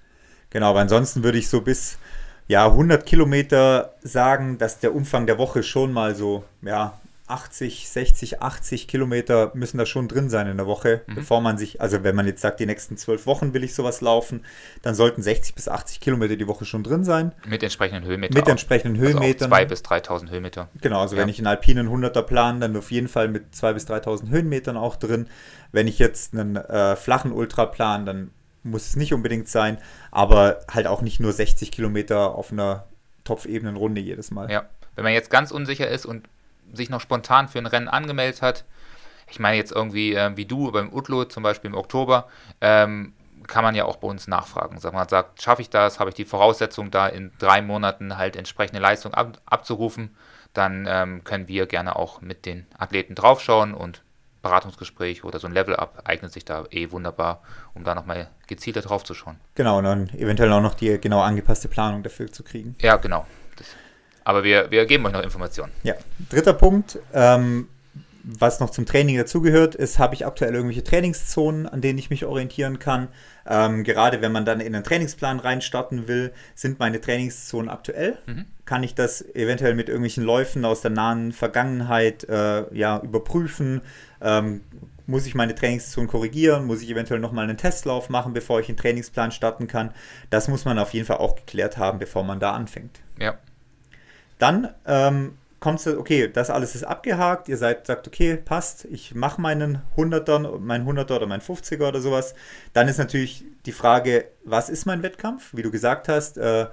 Genau, aber ansonsten würde ich so bis ja, hundert Kilometer sagen, dass der Umfang der Woche schon mal so ja, achtzig, sechzig, achtzig Kilometer müssen da schon drin sein in der Woche, mhm. bevor man sich, also wenn man jetzt sagt, die nächsten zwölf Wochen will ich sowas laufen, dann sollten sechzig bis achtzig Kilometer die Woche schon drin sein. Mit entsprechenden Höhenmetern. Mit entsprechenden auch. Höhenmetern. Also zweitausend bis dreitausend Höhenmeter. Genau, also ja. wenn ich einen alpinen hunderter plan, dann auf jeden Fall mit zweitausend bis dreitausend Höhenmetern auch drin. Wenn ich jetzt einen äh, flachen Ultra plan, dann muss es nicht unbedingt sein, aber halt auch nicht nur sechzig Kilometer auf einer Topfebenenrunde jedes Mal. Ja, wenn man jetzt ganz unsicher ist und sich noch spontan für ein Rennen angemeldet hat, ich meine jetzt irgendwie äh, wie du beim Utlo zum Beispiel im Oktober, ähm, kann man ja auch bei uns nachfragen. Sag man sagt, schaffe ich das, habe ich die Voraussetzung da in drei Monaten halt entsprechende Leistung ab, abzurufen, dann ähm, können wir gerne auch mit den Athleten draufschauen und Beratungsgespräch oder so ein Level-Up eignet sich da eh wunderbar, um da nochmal gezielter drauf zu schauen. Genau, und dann eventuell auch noch die genau angepasste Planung dafür zu kriegen. Ja, genau. Das Aber wir, wir geben euch noch Informationen. Ja, dritter Punkt, ähm, was noch zum Training dazugehört, ist, habe ich aktuell irgendwelche Trainingszonen, an denen ich mich orientieren kann. Ähm, gerade wenn man dann in einen Trainingsplan reinstarten will, sind meine Trainingszonen aktuell. Mhm. Kann ich das eventuell mit irgendwelchen Läufen aus der nahen Vergangenheit äh, ja, überprüfen? Ähm, muss ich meine Trainingszonen korrigieren? Muss ich eventuell nochmal einen Testlauf machen, bevor ich einen Trainingsplan starten kann? Das muss man auf jeden Fall auch geklärt haben, bevor man da anfängt. Ja. Dann ähm, kommt es, okay, das alles ist abgehakt, ihr seid, sagt, okay, passt, ich mache meinen hunderter, meinen hunderter oder meinen fünfziger oder sowas. Dann ist natürlich die Frage, was ist mein Wettkampf? Wie du gesagt hast, äh,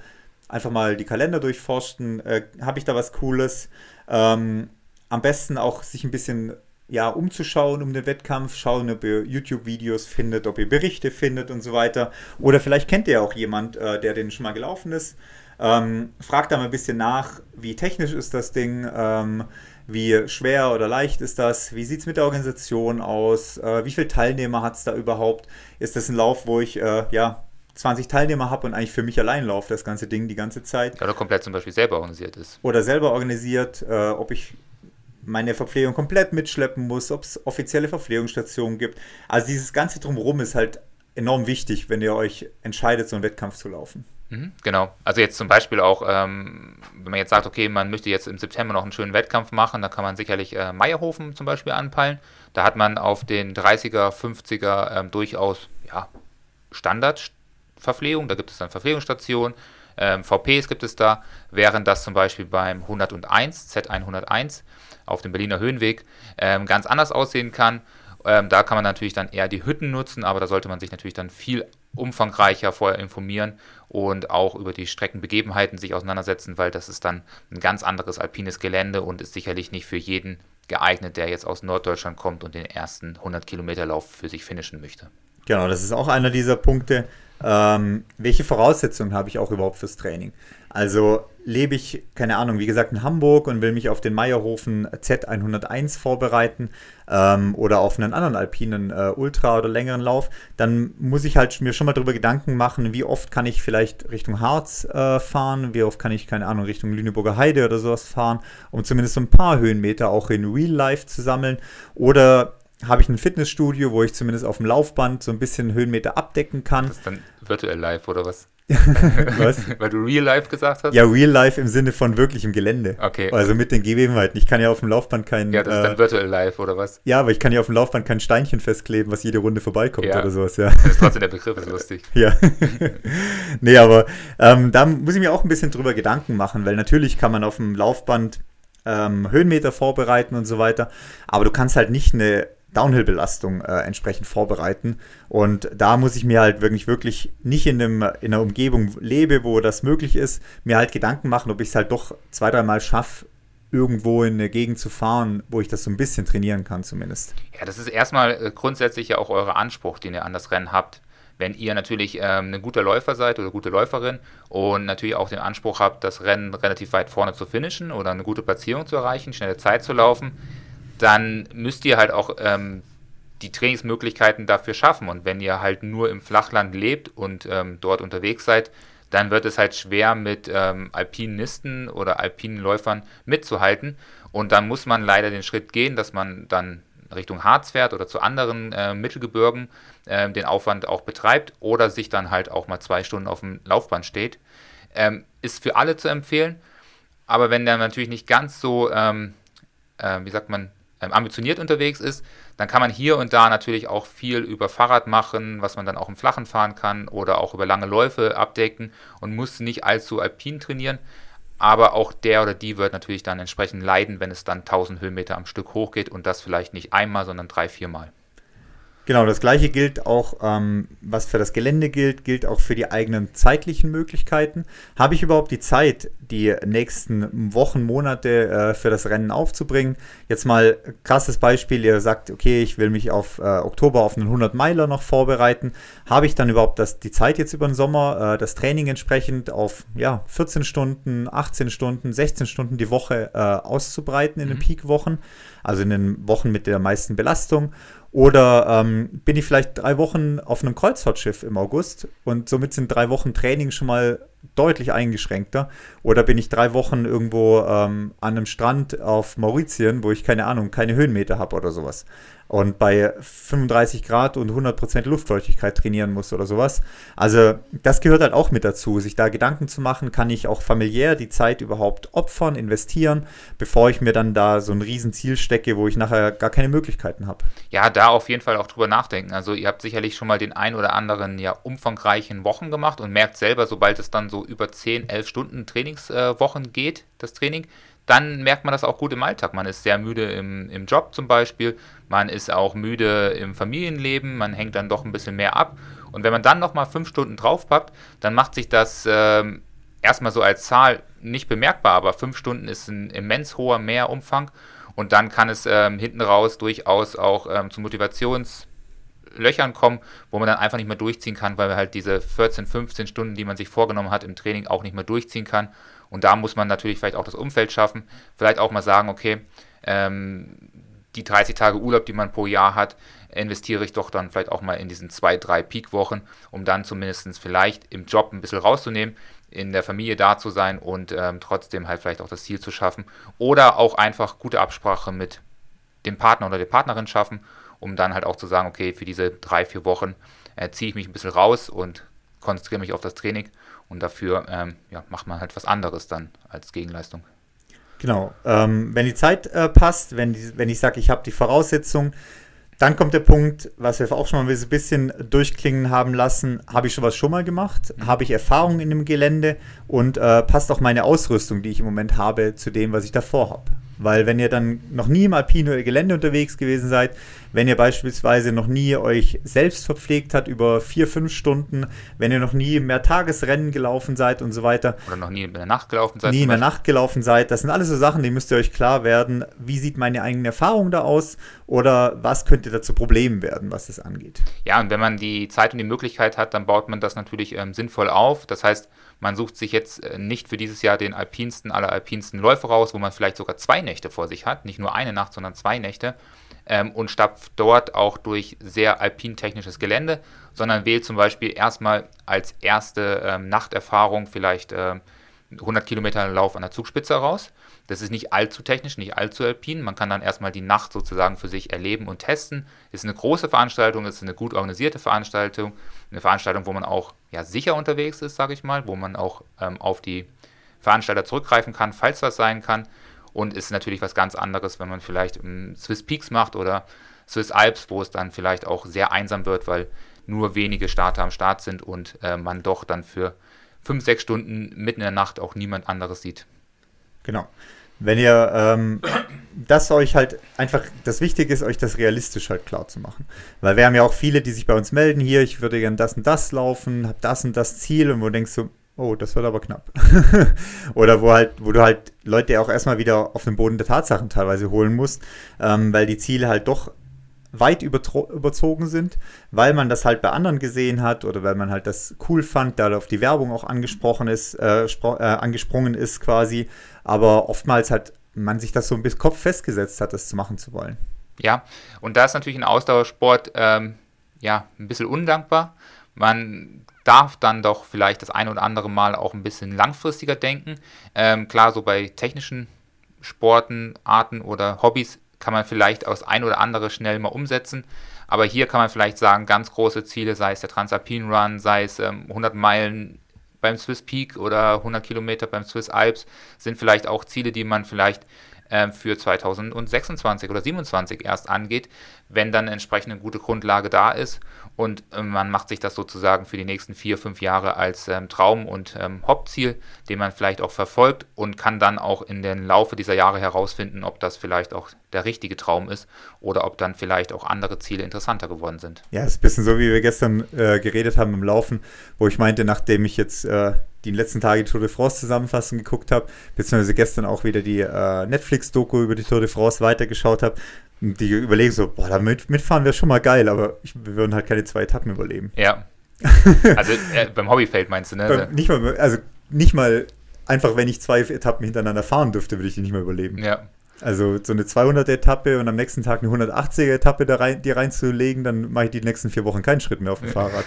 einfach mal die Kalender durchforschen, äh, habe ich da was Cooles? Ähm, am besten auch sich ein bisschen ja, umzuschauen um den Wettkampf, schauen, ob ihr YouTube-Videos findet, ob ihr Berichte findet und so weiter. Oder vielleicht kennt ihr ja auch jemand, äh, der den schon mal gelaufen ist. Ähm, fragt da mal ein bisschen nach, wie technisch ist das Ding, ähm, wie schwer oder leicht ist das, wie sieht es mit der Organisation aus, äh, wie viele Teilnehmer hat es da überhaupt, ist das ein Lauf, wo ich äh, ja, zwanzig Teilnehmer habe und eigentlich für mich allein laufe das ganze Ding die ganze Zeit. Oder komplett zum Beispiel selber organisiert ist. Oder selber organisiert, äh, ob ich meine Verpflegung komplett mitschleppen muss, ob es offizielle Verpflegungsstationen gibt. Also dieses ganze Drumherum ist halt enorm wichtig, wenn ihr euch entscheidet, so einen Wettkampf zu laufen. Genau, also jetzt zum Beispiel auch, ähm, wenn man jetzt sagt, okay, man möchte jetzt im September noch einen schönen Wettkampf machen, da kann man sicherlich äh, Meierhofen zum Beispiel anpeilen. Da hat man auf den dreißiger, fünfziger ähm, durchaus ja, Standardverpflegung, da gibt es dann Verpflegungsstationen, ähm, V Ps gibt es da, während das zum Beispiel beim hundertundeins, Z hundertundeins auf dem Berliner Höhenweg ähm, ganz anders aussehen kann. Ähm, da kann man natürlich dann eher die Hütten nutzen, aber da sollte man sich natürlich dann viel umfangreicher vorher informieren und auch über die Streckenbegebenheiten sich auseinandersetzen, weil das ist dann ein ganz anderes alpines Gelände und ist sicherlich nicht für jeden geeignet, der jetzt aus Norddeutschland kommt und den ersten hundert-Kilometer-Lauf für sich finishen möchte. Genau, das ist auch einer dieser Punkte. Ähm, welche Voraussetzungen habe ich auch überhaupt fürs Training? Also lebe ich, keine Ahnung, wie gesagt in Hamburg und will mich auf den Meierhofen Z hundertundeins vorbereiten ähm, oder auf einen anderen alpinen äh, Ultra oder längeren Lauf, dann muss ich halt mir schon mal darüber Gedanken machen, wie oft kann ich vielleicht Richtung Harz äh, fahren, wie oft kann ich, keine Ahnung, Richtung Lüneburger Heide oder sowas fahren, um zumindest so ein paar Höhenmeter auch in Real Life zu sammeln. Oder habe ich ein Fitnessstudio, wo ich zumindest auf dem Laufband so ein bisschen Höhenmeter abdecken kann. Das ist dann virtuell live oder was? Was? Weil du Real Life gesagt hast? Ja, Real Life im Sinne von wirklich im Gelände. Okay. Also mit den Gegebenheiten. Ich kann ja auf dem Laufband kein... Ja, das ist dann äh, virtuell live oder was? Ja, aber ich kann ja auf dem Laufband kein Steinchen festkleben, was jede Runde vorbeikommt ja. oder sowas, ja. Das ist trotzdem der Begriff, ist lustig. Ja. Nee, aber ähm, da muss ich mir auch ein bisschen drüber Gedanken machen, weil natürlich kann man auf dem Laufband ähm, Höhenmeter vorbereiten und so weiter, aber du kannst halt nicht eine Downhill-Belastung äh, entsprechend vorbereiten. Und da muss ich mir halt wirklich, wirklich nicht in, dem, in einer Umgebung lebe, wo das möglich ist, mir halt Gedanken machen, ob ich es halt doch zwei, dreimal schaffe, irgendwo in eine Gegend zu fahren, wo ich das so ein bisschen trainieren kann zumindest. Ja, das ist erstmal grundsätzlich ja auch euer Anspruch, den ihr an das Rennen habt. Wenn ihr natürlich ähm, ein guter Läufer seid oder gute Läuferin und natürlich auch den Anspruch habt, das Rennen relativ weit vorne zu finishen oder eine gute Platzierung zu erreichen, schnelle Zeit zu laufen, dann müsst ihr halt auch ähm, die Trainingsmöglichkeiten dafür schaffen. Und wenn ihr halt nur im Flachland lebt und ähm, dort unterwegs seid, dann wird es halt schwer, mit ähm, Alpinisten oder alpinen Läufern mitzuhalten. Und dann muss man leider den Schritt gehen, dass man dann Richtung Harz fährt oder zu anderen äh, Mittelgebirgen äh, den Aufwand auch betreibt oder sich dann halt auch mal zwei Stunden auf dem Laufband steht. Ähm, ist für alle zu empfehlen. Aber wenn dann natürlich nicht ganz so... Ähm, äh, wie sagt man, ähm, ambitioniert unterwegs ist, dann kann man hier und da natürlich auch viel über Fahrrad machen, was man dann auch im Flachen fahren kann oder auch über lange Läufe abdecken und muss nicht allzu alpin trainieren. Aber auch der oder die wird natürlich dann entsprechend leiden, wenn es dann tausend Höhenmeter am Stück hochgeht und das vielleicht nicht einmal, sondern drei, viermal. Genau, das Gleiche gilt auch, ähm, was für das Gelände gilt, gilt auch für die eigenen zeitlichen Möglichkeiten. Habe ich überhaupt die Zeit, die nächsten Wochen, Monate äh, für das Rennen aufzubringen? Jetzt mal krasses Beispiel, ihr sagt, okay, ich will mich auf äh, Oktober auf einen hundert-Meiler noch vorbereiten. Habe ich dann überhaupt das, die Zeit jetzt über den Sommer, äh, das Training entsprechend auf ja, vierzehn Stunden, achtzehn Stunden, sechzehn Stunden die Woche äh, auszubreiten in mhm. den Peakwochen, also in den Wochen mit der meisten Belastung? Oder ähm, bin ich vielleicht drei Wochen auf einem Kreuzfahrtschiff im August und somit sind drei Wochen Training schon mal deutlich eingeschränkter? Oder bin ich drei Wochen irgendwo ähm, an einem Strand auf Mauritius, wo ich, keine Ahnung, keine Höhenmeter habe oder sowas und bei fünfunddreißig Grad und hundert Prozent Luftfeuchtigkeit trainieren muss oder sowas? Also das gehört halt auch mit dazu, sich da Gedanken zu machen, kann ich auch familiär die Zeit überhaupt opfern, investieren, bevor ich mir dann da so ein Riesenziel stecke, wo ich nachher gar keine Möglichkeiten habe. Ja, da auf jeden Fall auch drüber nachdenken. Also ihr habt sicherlich schon mal den ein oder anderen ja umfangreichen Wochen gemacht und merkt selber, sobald es dann so über zehn, elf Stunden Trainingswochen äh, geht, das Training, dann merkt man das auch gut im Alltag. Man ist sehr müde im, im Job zum Beispiel, man ist auch müde im Familienleben, man hängt dann doch ein bisschen mehr ab. Und wenn man dann nochmal fünf Stunden draufpackt, dann macht sich das äh, erstmal so als Zahl nicht bemerkbar, aber fünf Stunden ist ein immens hoher Mehrumfang und dann kann es äh, hinten raus durchaus auch äh, zu Motivationslöchern kommen, wo man dann einfach nicht mehr durchziehen kann, weil man halt diese vierzehn, fünfzehn Stunden, die man sich vorgenommen hat im Training, auch nicht mehr durchziehen kann. Und da muss man natürlich vielleicht auch das Umfeld schaffen, vielleicht auch mal sagen, okay, ähm, die dreißig Tage Urlaub, die man pro Jahr hat, investiere ich doch dann vielleicht auch mal in diesen zwei, drei Peakwochen, um dann zumindest vielleicht im Job ein bisschen rauszunehmen, in der Familie da zu sein und ähm, trotzdem halt vielleicht auch das Ziel zu schaffen. Oder auch einfach gute Absprache mit dem Partner oder der Partnerin schaffen, um dann halt auch zu sagen, okay, für diese drei, vier Wochen äh, ziehe ich mich ein bisschen raus und konzentriere mich auf das Training. Und dafür ähm, ja, macht man halt was anderes dann als Gegenleistung. Genau, ähm, wenn die Zeit äh, passt, wenn, die, wenn ich sage, ich habe die Voraussetzungen, dann kommt der Punkt, was wir auch schon mal ein bisschen durchklingen haben lassen, habe ich schon was schon mal gemacht, mhm. habe ich Erfahrung in dem Gelände und äh, passt auch meine Ausrüstung, die ich im Moment habe, zu dem, was ich davor habe. Weil wenn ihr dann noch nie im alpinen Gelände unterwegs gewesen seid, wenn ihr beispielsweise noch nie euch selbst verpflegt habt über vier, fünf Stunden, wenn ihr noch nie mehr Tagesrennen gelaufen seid und so weiter. Oder noch nie in der Nacht gelaufen seid. Nie in der Nacht gelaufen seid. Das sind alles so Sachen, die müsst ihr euch klar werden. Wie sieht meine eigene Erfahrung da aus? Oder was könnte da zu Problemen werden, was das angeht? Ja, und wenn man die Zeit und die Möglichkeit hat, dann baut man das natürlich ähm, sinnvoll auf. Das heißt, man sucht sich jetzt nicht für dieses Jahr den alpinsten aller alpinsten Läufe raus, wo man vielleicht sogar zwei Nächte vor sich hat, nicht nur eine Nacht, sondern zwei Nächte ähm, und stapft dort auch durch sehr alpintechnisches Gelände, sondern wählt zum Beispiel erstmal als erste ähm, Nachterfahrung vielleicht ähm, hundert Kilometer Lauf an der Zugspitze raus. Das ist nicht allzu technisch, nicht allzu alpin. Man kann dann erstmal die Nacht sozusagen für sich erleben und testen. Ist eine große Veranstaltung, ist eine gut organisierte Veranstaltung. Eine Veranstaltung, wo man auch ja, sicher unterwegs ist, sage ich mal, wo man auch ähm, auf die Veranstalter zurückgreifen kann, falls was sein kann. Und ist natürlich was ganz anderes, wenn man vielleicht um, Swiss Peaks macht oder Swiss Alps, wo es dann vielleicht auch sehr einsam wird, weil nur wenige Starter am Start sind und äh, man doch dann für fünf, sechs Stunden mitten in der Nacht auch niemand anderes sieht. Genau. Wenn ihr ähm, das euch halt einfach, das Wichtige ist, euch das realistisch halt klar zu machen. Weil wir haben ja auch viele, die sich bei uns melden, hier, ich würde gerne das und das laufen, hab das und das Ziel und wo denkst du, oh, das wird aber knapp. Oder wo halt, wo du halt Leute auch erstmal wieder auf den Boden der Tatsachen teilweise holen musst, ähm, weil die Ziele halt doch weit übertro- überzogen sind, weil man das halt bei anderen gesehen hat oder weil man halt das cool fand, da auf die Werbung auch angesprochen ist, äh, spro- äh, angesprungen ist quasi, aber oftmals hat man sich das so ein bisschen Kopf festgesetzt hat, das zu machen zu wollen. Ja, und da ist natürlich ein Ausdauersport ähm, ja, ein bisschen undankbar. Man darf dann doch vielleicht das eine oder andere Mal auch ein bisschen langfristiger denken. Ähm, klar, so bei technischen Sporten, Arten oder Hobbys kann man vielleicht aus ein oder andere schnell mal umsetzen, aber hier kann man vielleicht sagen, ganz große Ziele, sei es der Transalpine Run, sei es ähm, hundert Meilen beim Swiss Peak oder hundert Kilometer beim Swiss Alps, sind vielleicht auch Ziele, die man vielleicht äh, für zweitausendsechsundzwanzig oder siebenundzwanzig erst angeht, wenn dann entsprechend eine gute Grundlage da ist und äh, man macht sich das sozusagen für die nächsten vier, fünf Jahre als ähm, Traum- und ähm, Hauptziel, den man vielleicht auch verfolgt und kann dann auch in den Laufe dieser Jahre herausfinden, ob das vielleicht auch der richtige Traum ist oder ob dann vielleicht auch andere Ziele interessanter geworden sind. Ja, ist ein bisschen so, wie wir gestern äh, geredet haben im Laufen, wo ich meinte, nachdem ich jetzt äh, die letzten Tage die Tour de France zusammenfassend geguckt habe, beziehungsweise gestern auch wieder die äh, Netflix-Doku über die Tour de France weitergeschaut habe, die überlegen so, boah, da mit, mitfahren wäre schon mal geil, aber ich, wir würden halt keine zwei Etappen überleben. Ja, also äh, beim Hobbyfeld meinst du, ne? Beim, nicht mal, also nicht mal einfach, wenn ich zwei Etappen hintereinander fahren dürfte, würde ich die nicht mal überleben. Ja. Also so eine zweihunderter-Etappe und am nächsten Tag eine hundertachtziger-Etappe da rein, die reinzulegen, dann mache ich die nächsten vier Wochen keinen Schritt mehr auf dem Fahrrad.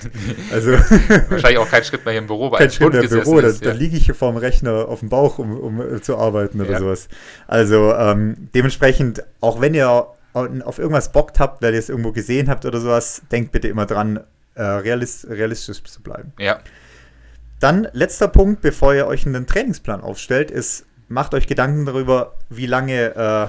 Also wahrscheinlich auch keinen Schritt mehr hier im Büro. Kein Schritt mehr im Büro, ist, ja. Da liege ich hier vorm Rechner auf dem Bauch, um, um zu arbeiten oder ja. sowas. Also ähm, dementsprechend, auch wenn ihr auf irgendwas bockt habt, weil ihr es irgendwo gesehen habt oder sowas, denkt bitte immer dran, äh, realist, realistisch zu bleiben. Ja. Dann letzter Punkt, bevor ihr euch einen Trainingsplan aufstellt, ist, macht euch Gedanken darüber, wie lange äh,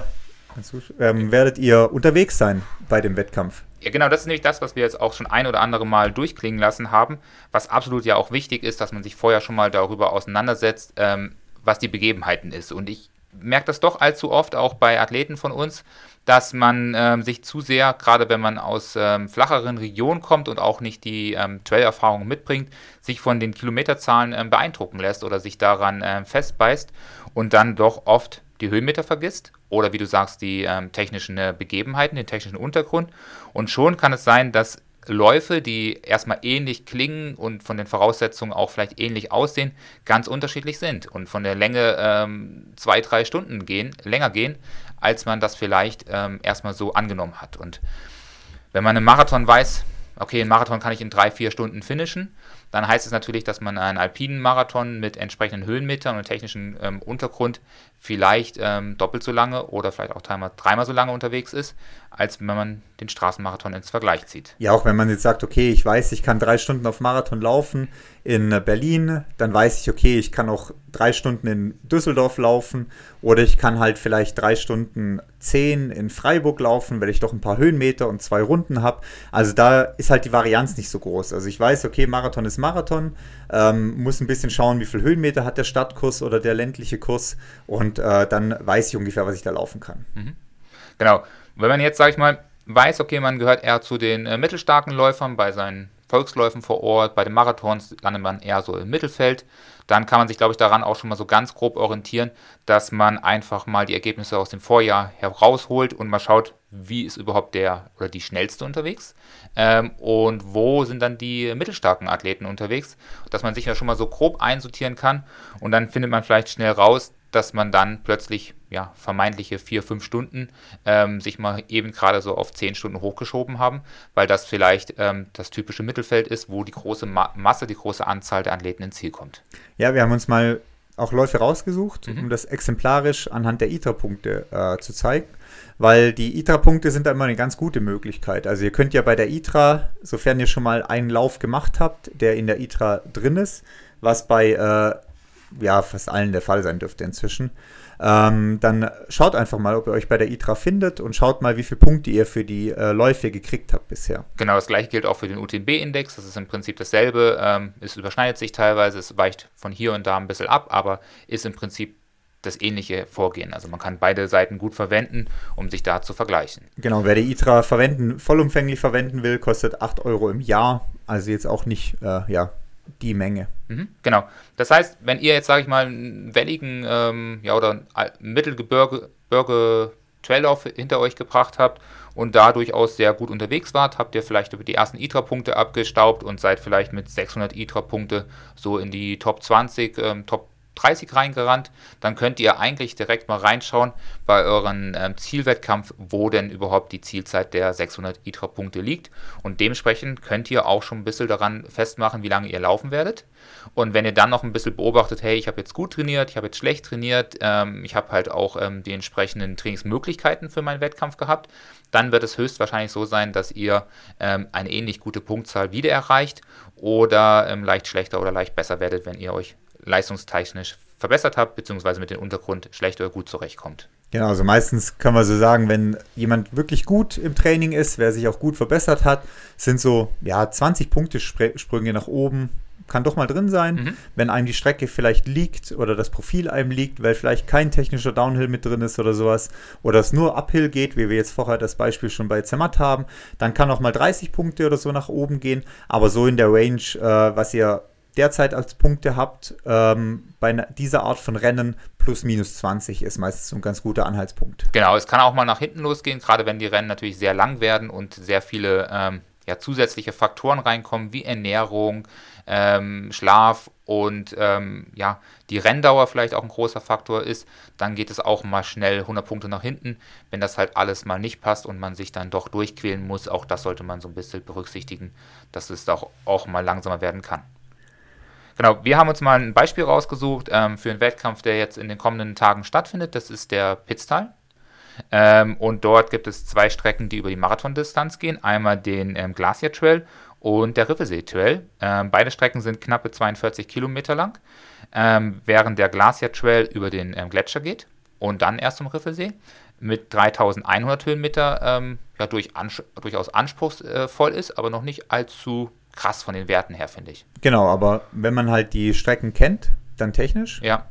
ähm, werdet ihr unterwegs sein bei dem Wettkampf. Ja, genau, das ist nämlich das, was wir jetzt auch schon ein oder andere Mal durchklingen lassen haben, was absolut ja auch wichtig ist, dass man sich vorher schon mal darüber auseinandersetzt, ähm, was die Begebenheiten ist. Und ich merke das doch allzu oft, auch bei Athleten von uns, dass man ähm, sich zu sehr, gerade wenn man aus ähm, flacheren Regionen kommt und auch nicht die ähm, Trail-Erfahrung mitbringt, sich von den Kilometerzahlen ähm, beeindrucken lässt oder sich daran ähm, festbeißt und dann doch oft die Höhenmeter vergisst oder, wie du sagst, die ähm, technischen äh, Begebenheiten, den technischen Untergrund. Und schon kann es sein, dass Läufe, die erstmal ähnlich klingen und von den Voraussetzungen auch vielleicht ähnlich aussehen, ganz unterschiedlich sind und von der Länge ähm, zwei, drei Stunden gehen, länger gehen, als man das vielleicht ähm, erstmal so angenommen hat. Und wenn man einen Marathon weiß, okay, einen Marathon kann ich in drei, vier Stunden finishen, dann heißt es natürlich, dass man einen alpinen Marathon mit entsprechenden Höhenmetern und technischem ähm, Untergrund vielleicht ähm, doppelt so lange oder vielleicht auch dreimal, dreimal so lange unterwegs ist, als wenn man den Straßenmarathon ins Vergleich zieht. Ja, auch wenn man jetzt sagt, okay, ich weiß, ich kann drei Stunden auf Marathon laufen in Berlin, dann weiß ich, okay, ich kann auch drei Stunden in Düsseldorf laufen oder ich kann halt vielleicht drei Stunden zehn in Freiburg laufen, weil ich doch ein paar Höhenmeter und zwei Runden habe. Also da ist halt die Varianz nicht so groß. Also ich weiß, okay, Marathon ist Marathon, ähm, muss ein bisschen schauen, wie viel Höhenmeter hat der Stadtkurs oder der ländliche Kurs und äh, dann weiß ich ungefähr, was ich da laufen kann. Mhm. Genau. Wenn man jetzt, sag ich mal, weiß, okay, man gehört eher zu den äh, mittelstarken Läufern, bei seinen Volksläufen vor Ort, bei den Marathons landet man eher so im Mittelfeld, dann kann man sich, glaube ich, daran auch schon mal so ganz grob orientieren, dass man einfach mal die Ergebnisse aus dem Vorjahr herausholt und mal schaut, wie ist überhaupt der oder die Schnellste unterwegs ähm, und wo sind dann die mittelstarken Athleten unterwegs, dass man sich ja schon mal so grob einsortieren kann und dann findet man vielleicht schnell raus, dass man dann plötzlich ja vermeintliche vier, fünf Stunden ähm, sich mal eben gerade so auf zehn Stunden hochgeschoben haben, weil das vielleicht ähm, das typische Mittelfeld ist, wo die große Ma- Masse, die große Anzahl der Athleten ins Ziel kommt. Ja, wir haben uns mal auch Läufe rausgesucht, mhm. um das exemplarisch anhand der I T R A-Punkte äh, zu zeigen, weil die I T R A-Punkte sind da immer eine ganz gute Möglichkeit. Also ihr könnt ja bei der I T R A, sofern ihr schon mal einen Lauf gemacht habt, der in der I T R A drin ist, was bei äh, ja, fast allen der Fall sein dürfte inzwischen, ähm, dann schaut einfach mal, ob ihr euch bei der I T R A findet und schaut mal, wie viele Punkte ihr für die äh, Läufe gekriegt habt bisher. Genau, das gleiche gilt auch für den U T M B-Index, das ist im Prinzip dasselbe, ähm, es überschneidet sich teilweise, es weicht von hier und da ein bisschen ab, aber ist im Prinzip das ähnliche Vorgehen. Also man kann beide Seiten gut verwenden, um sich da zu vergleichen. Genau, wer die I T R A verwenden, vollumfänglich verwenden will, kostet acht Euro im Jahr, also jetzt auch nicht, äh, ja, die Menge. Mhm, genau. Das heißt, wenn ihr jetzt, sage ich mal, einen welligen ähm, ja, oder Mittelgebirge-Traillauf hinter euch gebracht habt und da durchaus sehr gut unterwegs wart, habt ihr vielleicht über die ersten I T R A-Punkte abgestaubt und seid vielleicht mit sechshundert I T R A-Punkte so in die Top zwanzig, ähm, Top dreißig reingerannt, dann könnt ihr eigentlich direkt mal reinschauen bei euren ähm, Zielwettkampf, wo denn überhaupt die Zielzeit der sechshundert I T R A-Punkte liegt und dementsprechend könnt ihr auch schon ein bisschen daran festmachen, wie lange ihr laufen werdet und wenn ihr dann noch ein bisschen beobachtet, hey, ich habe jetzt gut trainiert, ich habe jetzt schlecht trainiert, ähm, ich habe halt auch ähm, die entsprechenden Trainingsmöglichkeiten für meinen Wettkampf gehabt, dann wird es höchstwahrscheinlich so sein, dass ihr ähm, eine ähnlich gute Punktzahl wieder erreicht oder ähm, leicht schlechter oder leicht besser werdet, wenn ihr euch leistungstechnisch verbessert habt, beziehungsweise mit dem Untergrund schlecht oder gut zurechtkommt. Genau, also meistens kann man so sagen, wenn jemand wirklich gut im Training ist, wer sich auch gut verbessert hat, sind so ja, zwanzig Punktesprünge nach oben, kann doch mal drin sein. Mhm. Wenn einem die Strecke vielleicht liegt oder das Profil einem liegt, weil vielleicht kein technischer Downhill mit drin ist oder sowas, oder es nur Uphill geht, wie wir jetzt vorher das Beispiel schon bei Zermatt haben, dann kann auch mal dreißig Punkte oder so nach oben gehen, aber so in der Range, äh, was ihr derzeit als Punkte habt, ähm, bei dieser Art von Rennen plus minus zwanzig ist meistens ein ganz guter Anhaltspunkt. Genau, es kann auch mal nach hinten losgehen, gerade wenn die Rennen natürlich sehr lang werden und sehr viele ähm, ja, zusätzliche Faktoren reinkommen, wie Ernährung, ähm, Schlaf und ähm, ja, die Renndauer vielleicht auch ein großer Faktor ist, dann geht es auch mal schnell hundert Punkte nach hinten, wenn das halt alles mal nicht passt und man sich dann doch durchquälen muss. Auch das sollte man so ein bisschen berücksichtigen, dass es auch, auch mal langsamer werden kann. Genau, wir haben uns mal ein Beispiel rausgesucht ähm, für einen Wettkampf, der jetzt in den kommenden Tagen stattfindet. Das ist der Pitztal. Ähm, und dort gibt es zwei Strecken, die über die Marathondistanz gehen. Einmal den ähm, Glacier Trail und der Riffelsee Trail. Ähm, beide Strecken sind knappe zweiundvierzig Kilometer lang, ähm, während der Glacier Trail über den ähm, Gletscher geht und dann erst zum Riffelsee mit dreitausendeinhundert Höhenmeter ähm, ja, durch ans- durchaus anspruchsvoll ist, aber noch nicht allzu krass von den Werten her, finde ich. Genau, aber wenn man halt die Strecken kennt, dann technisch? Ja,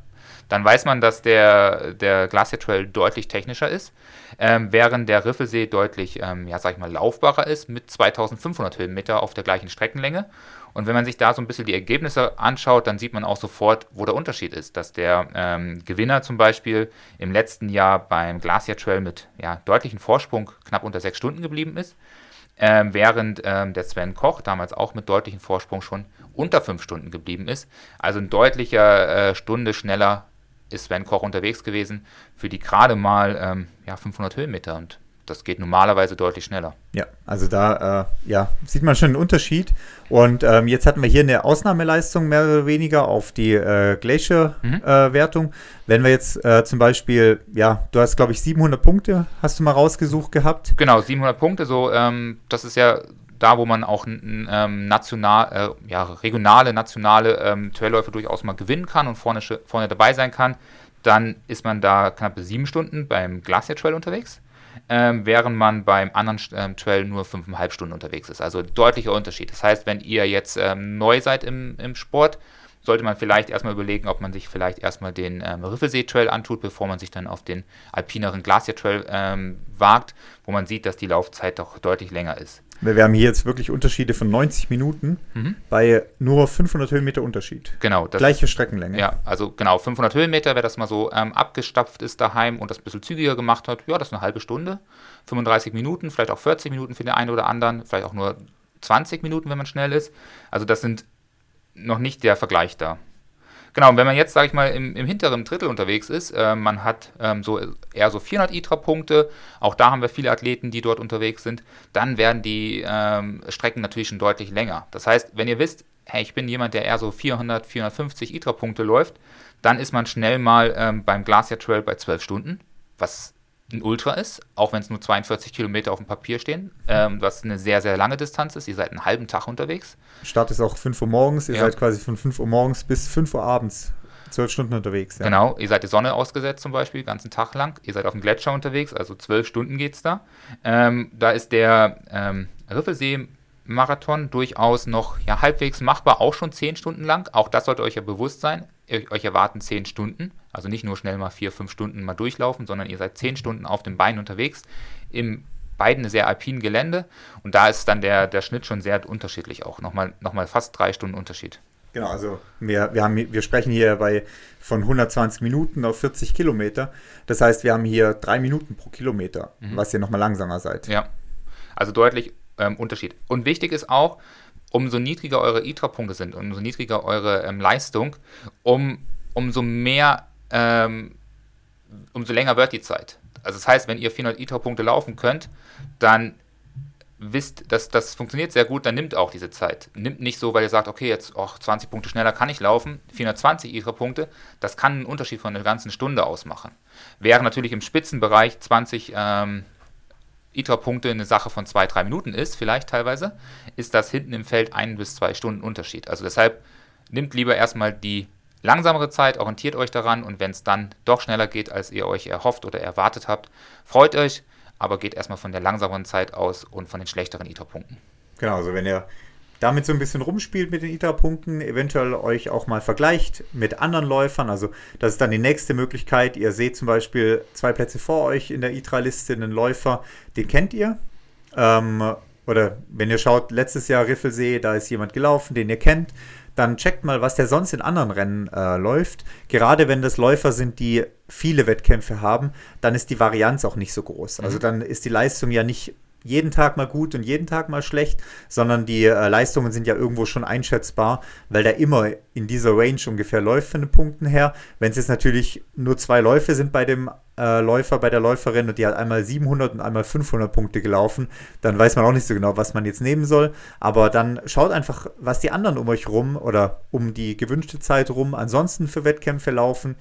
dann weiß man, dass der, der Glacier Trail deutlich technischer ist, ähm, während der Riffelsee deutlich, ähm, ja, sag ich mal, laufbarer ist mit zweitausendfünfhundert Höhenmeter auf der gleichen Streckenlänge. Und wenn man sich da so ein bisschen die Ergebnisse anschaut, dann sieht man auch sofort, wo der Unterschied ist, dass der ähm, Gewinner zum Beispiel im letzten Jahr beim Glacier Trail mit ja, deutlichen Vorsprung knapp unter sechs Stunden geblieben ist. Ähm, während ähm, der Sven Koch damals auch mit deutlichem Vorsprung schon unter fünf Stunden geblieben ist. Also ein deutlicher äh, Stunde schneller ist Sven Koch unterwegs gewesen für die gerade mal ähm, ja, fünfhundert Höhenmeter und das geht normalerweise deutlich schneller. Ja, also da äh, ja, sieht man schon einen Unterschied. Und ähm, jetzt hatten wir hier eine Ausnahmeleistung mehr oder weniger auf die äh, Glacier-Wertung. Mhm. Äh, Wenn wir jetzt äh, zum Beispiel, ja, du hast, glaube ich, siebenhundert Punkte, hast du mal rausgesucht gehabt? Genau, siebenhundert Punkte. So, ähm, das ist ja da, wo man auch n, ähm, national, äh, ja, regionale, nationale ähm, Trailläufe durchaus mal gewinnen kann und vorne, vorne dabei sein kann. Dann ist man da knappe sieben Stunden beim Glacier Trail unterwegs. Ähm, während man beim anderen ähm, Trail nur fünfeinhalb Stunden unterwegs ist. Also deutlicher Unterschied. Das heißt, wenn ihr jetzt ähm, neu seid im, im Sport, sollte man vielleicht erstmal überlegen, ob man sich vielleicht erstmal den ähm, Riffelsee-Trail antut, bevor man sich dann auf den alpineren Glacier-Trail ähm, wagt, wo man sieht, dass die Laufzeit doch deutlich länger ist. Wir haben hier jetzt wirklich Unterschiede von neunzig Minuten mhm. bei nur fünfhundert Höhenmeter Unterschied. Genau. Das Gleiche Streckenlänge. Ja, also genau, fünfhundert Höhenmeter, wer das mal so ähm, abgestapft ist daheim und das ein bisschen zügiger gemacht hat, ja, das ist eine halbe Stunde, fünfunddreißig Minuten, vielleicht auch vierzig Minuten für den einen oder anderen, vielleicht auch nur zwanzig Minuten, wenn man schnell ist. Also das sind noch nicht der Vergleich da. Genau, und wenn man jetzt, sage ich mal, im, im hinteren Drittel unterwegs ist, äh, man hat ähm, so eher so vierhundert I T R A-Punkte, auch da haben wir viele Athleten, die dort unterwegs sind, dann werden die ähm, Strecken natürlich schon deutlich länger. Das heißt, wenn ihr wisst, hey, ich bin jemand, der eher so vierhundert, vierhundertfünfzig I T R A-Punkte läuft, dann ist man schnell mal ähm, beim Glacier Trail bei zwölf Stunden, was ein Ultra ist, auch wenn es nur zweiundvierzig Kilometer auf dem Papier stehen, ähm, was eine sehr, sehr lange Distanz ist. Ihr seid einen halben Tag unterwegs. Start ist auch fünf Uhr morgens. Ihr ja. seid quasi von fünf Uhr morgens bis fünf Uhr abends zwölf Stunden unterwegs. Ja. Genau, ihr seid der Sonne ausgesetzt zum Beispiel, den ganzen Tag lang. Ihr seid auf dem Gletscher unterwegs, also zwölf Stunden geht es da. Ähm, da ist der ähm, Riffelsee-Marathon durchaus noch ja, halbwegs machbar, auch schon zehn Stunden lang. Auch das sollte euch ja bewusst sein. Euch erwarten zehn Stunden, also nicht nur schnell mal vier, fünf Stunden mal durchlaufen, sondern ihr seid zehn Stunden auf den Beinen unterwegs, im beiden sehr alpinen Gelände und da ist dann der, der Schnitt schon sehr unterschiedlich auch, nochmal, nochmal fast drei Stunden Unterschied. Genau, also wir, wir, haben, wir sprechen hier bei von hundertzwanzig Minuten auf vierzig Kilometer, das heißt wir haben hier drei Minuten pro Kilometer, mhm. was ihr nochmal langsamer seid. Ja, also deutlich ähm, Unterschied. Und wichtig ist auch, umso niedriger eure I T R A-Punkte sind, umso niedriger eure ähm, Leistung, um, umso mehr, ähm, umso länger wird die Zeit. Also das heißt, wenn ihr vierhundert I T R A-Punkte laufen könnt, dann wisst, dass das funktioniert sehr gut, dann nimmt auch diese Zeit. Nimmt nicht so, weil ihr sagt, okay, jetzt oh, zwanzig Punkte schneller kann ich laufen, vierhundertzwanzig I T R A-Punkte, das kann einen Unterschied von einer ganzen Stunde ausmachen. Wäre natürlich im Spitzenbereich zwanzig ähm, I T R A-Punkte eine Sache von zwei, drei Minuten ist, vielleicht teilweise, ist das hinten im Feld ein bis zwei Stunden Unterschied. Also deshalb nimmt lieber erstmal die Langsamere Zeit, orientiert euch daran und wenn es dann doch schneller geht, als ihr euch erhofft oder erwartet habt, freut euch, aber geht erstmal von der langsameren Zeit aus und von den schlechteren I T A-Punkten. Genau, also wenn ihr damit so ein bisschen rumspielt mit den I T A-Punkten, eventuell euch auch mal vergleicht mit anderen Läufern, also das ist dann die nächste Möglichkeit. Ihr seht zum Beispiel zwei Plätze vor euch in der I T A-Liste einen Läufer, den kennt ihr. Ähm, oder wenn ihr schaut, letztes Jahr Riffelsee, da ist jemand gelaufen, den ihr kennt, dann checkt mal, was der sonst in anderen Rennen äh, läuft. Gerade wenn das Läufer sind, die viele Wettkämpfe haben, dann ist die Varianz auch nicht so groß. Also dann ist die Leistung ja nicht jeden Tag mal gut und jeden Tag mal schlecht, sondern die äh, Leistungen sind ja irgendwo schon einschätzbar, weil der immer in dieser Range ungefähr läuft von den Punkten her. Wenn es jetzt natürlich nur zwei Läufe sind bei dem äh, Läufer, bei der Läuferin und die hat einmal siebenhundert und einmal fünfhundert Punkte gelaufen, dann weiß man auch nicht so genau, was man jetzt nehmen soll. Aber dann schaut einfach, was die anderen um euch rum oder um die gewünschte Zeit rum ansonsten für Wettkämpfe laufen.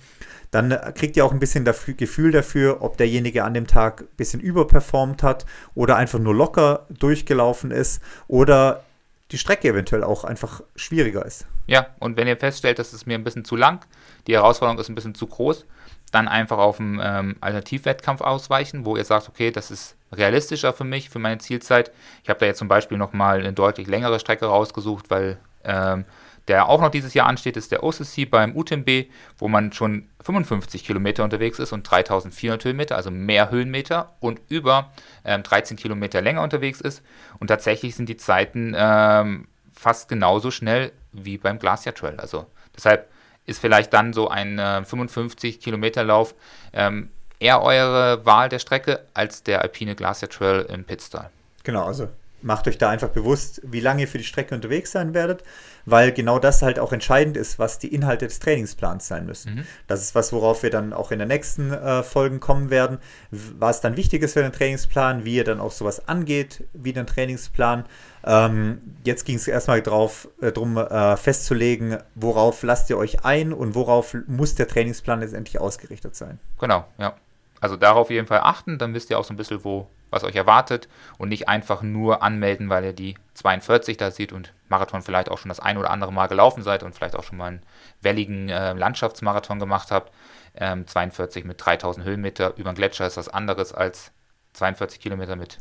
Dann kriegt ihr auch ein bisschen dafür, Gefühl dafür, ob derjenige an dem Tag ein bisschen überperformt hat oder einfach nur locker durchgelaufen ist oder die Strecke eventuell auch einfach schwieriger ist. Ja, und wenn ihr feststellt, dass es mir ein bisschen zu lang, die Herausforderung ist ein bisschen zu groß, dann einfach auf einen ähm, Alternativwettkampf ausweichen, wo ihr sagt, okay, das ist realistischer für mich, für meine Zielzeit. Ich habe da jetzt zum Beispiel nochmal eine deutlich längere Strecke rausgesucht, weil ähm, der auch noch dieses Jahr ansteht, ist der O C C beim U T M B, wo man schon fünfundfünfzig Kilometer unterwegs ist und dreitausendvierhundert Höhenmeter, also mehr Höhenmeter und über ähm, dreizehn Kilometer länger unterwegs ist. Und tatsächlich sind die Zeiten ähm, fast genauso schnell wie beim Glacier Trail. Also deshalb ist vielleicht dann so ein äh, fünfundfünfzig Kilometer Lauf ähm, eher eure Wahl der Strecke als der alpine Glacier Trail im Pitztal. Genau, also macht euch da einfach bewusst, wie lange ihr für die Strecke unterwegs sein werdet, weil genau das halt auch entscheidend ist, was die Inhalte des Trainingsplans sein müssen. Mhm. Das ist was, worauf wir dann auch in den nächsten äh, Folgen kommen werden, was dann wichtig ist für den Trainingsplan, wie ihr dann auch sowas angeht, wie den Trainingsplan. Ähm, jetzt ging es erstmal drauf, äh, drum äh, festzulegen, worauf lasst ihr euch ein und worauf muss der Trainingsplan letztendlich ausgerichtet sein. Genau, ja. Also darauf auf jeden Fall achten, dann wisst ihr auch so ein bisschen, wo was euch erwartet und nicht einfach nur anmelden, weil ihr die zweiundvierzig da seht und Marathon vielleicht auch schon das ein oder andere Mal gelaufen seid und vielleicht auch schon mal einen welligen äh, Landschaftsmarathon gemacht habt. Ähm, zweiundvierzig mit dreitausend Höhenmeter über den Gletscher ist was anderes als zweiundvierzig Kilometer mit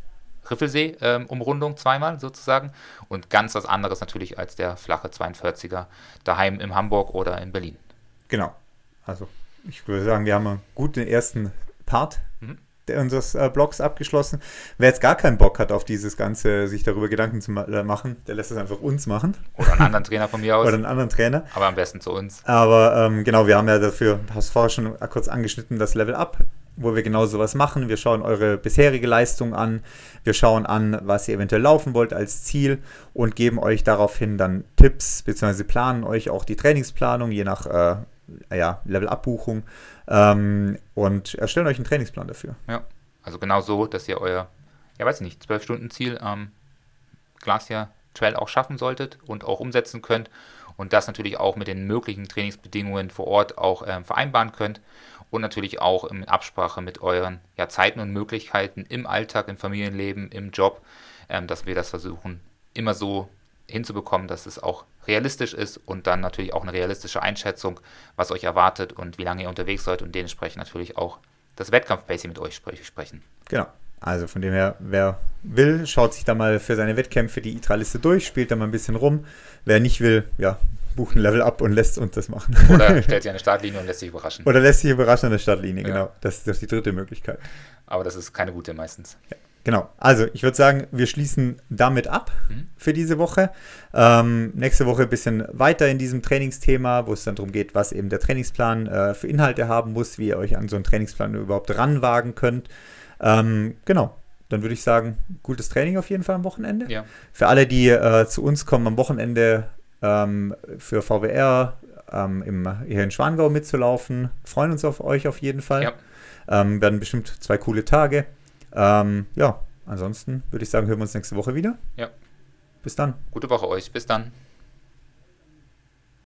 Riffelsee-Umrundung ähm, zweimal sozusagen und ganz was anderes natürlich als der flache zweiundvierziger daheim in Hamburg oder in Berlin. Genau, also ich würde sagen, wir haben einen guten ersten Part mhm. unseres äh, Blogs abgeschlossen. Wer jetzt gar keinen Bock hat auf dieses Ganze, sich darüber Gedanken zu ma- machen, der lässt es einfach uns machen. Oder einen anderen Trainer von mir aus. Oder einen anderen Trainer. Aber am besten zu uns. Aber ähm, genau, wir haben ja dafür, hast vorher schon kurz angeschnitten, das Level Up, wo wir genau sowas machen. Wir schauen eure bisherige Leistung an, wir schauen an, was ihr eventuell laufen wollt als Ziel und geben euch daraufhin dann Tipps, beziehungsweise planen euch auch die Trainingsplanung, je nach äh, ja, Level-Up-Buchung ähm, und erstellen euch einen Trainingsplan dafür. Ja, also genau so, dass ihr euer, ja weiß ich nicht, zwölf-Stunden-Ziel am ähm, Glacier Trail auch schaffen solltet und auch umsetzen könnt und das natürlich auch mit den möglichen Trainingsbedingungen vor Ort auch ähm, vereinbaren könnt und natürlich auch in Absprache mit euren ja, Zeiten und Möglichkeiten im Alltag, im Familienleben, im Job, ähm, dass wir das versuchen, immer so hinzubekommen, dass es auch realistisch ist und dann natürlich auch eine realistische Einschätzung, was euch erwartet und wie lange ihr unterwegs seid und dementsprechend natürlich auch das Wettkampf-Pacing mit euch sprechen. Genau, also von dem her, wer will, schaut sich da mal für seine Wettkämpfe die I T R A-Liste durch, spielt da mal ein bisschen rum. Wer nicht will, ja, bucht ein Level up und lässt uns das machen. Oder stellt sich an eine Startlinie und lässt sich überraschen. Oder lässt sich überraschen an der Startlinie, ja. Genau. Das, das ist die dritte Möglichkeit. Aber das ist keine gute meistens. Ja. Genau, also ich würde sagen, wir schließen damit ab mhm. für diese Woche. Ähm, nächste Woche ein bisschen weiter in diesem Trainingsthema, wo es dann darum geht, was eben der Trainingsplan äh, für Inhalte haben muss, wie ihr euch an so einen Trainingsplan überhaupt ranwagen könnt. Ähm, genau, dann würde ich sagen, gutes Training auf jeden Fall am Wochenende. Ja. Für alle, die äh, zu uns kommen am Wochenende ähm, für V W R ähm, im, hier in Schwangau mitzulaufen, freuen uns auf euch auf jeden Fall. Ja. Ähm, werden bestimmt zwei coole Tage. Ähm, ja, ansonsten würde ich sagen, hören wir uns nächste Woche wieder. Ja. Bis dann. Gute Woche euch. Bis dann.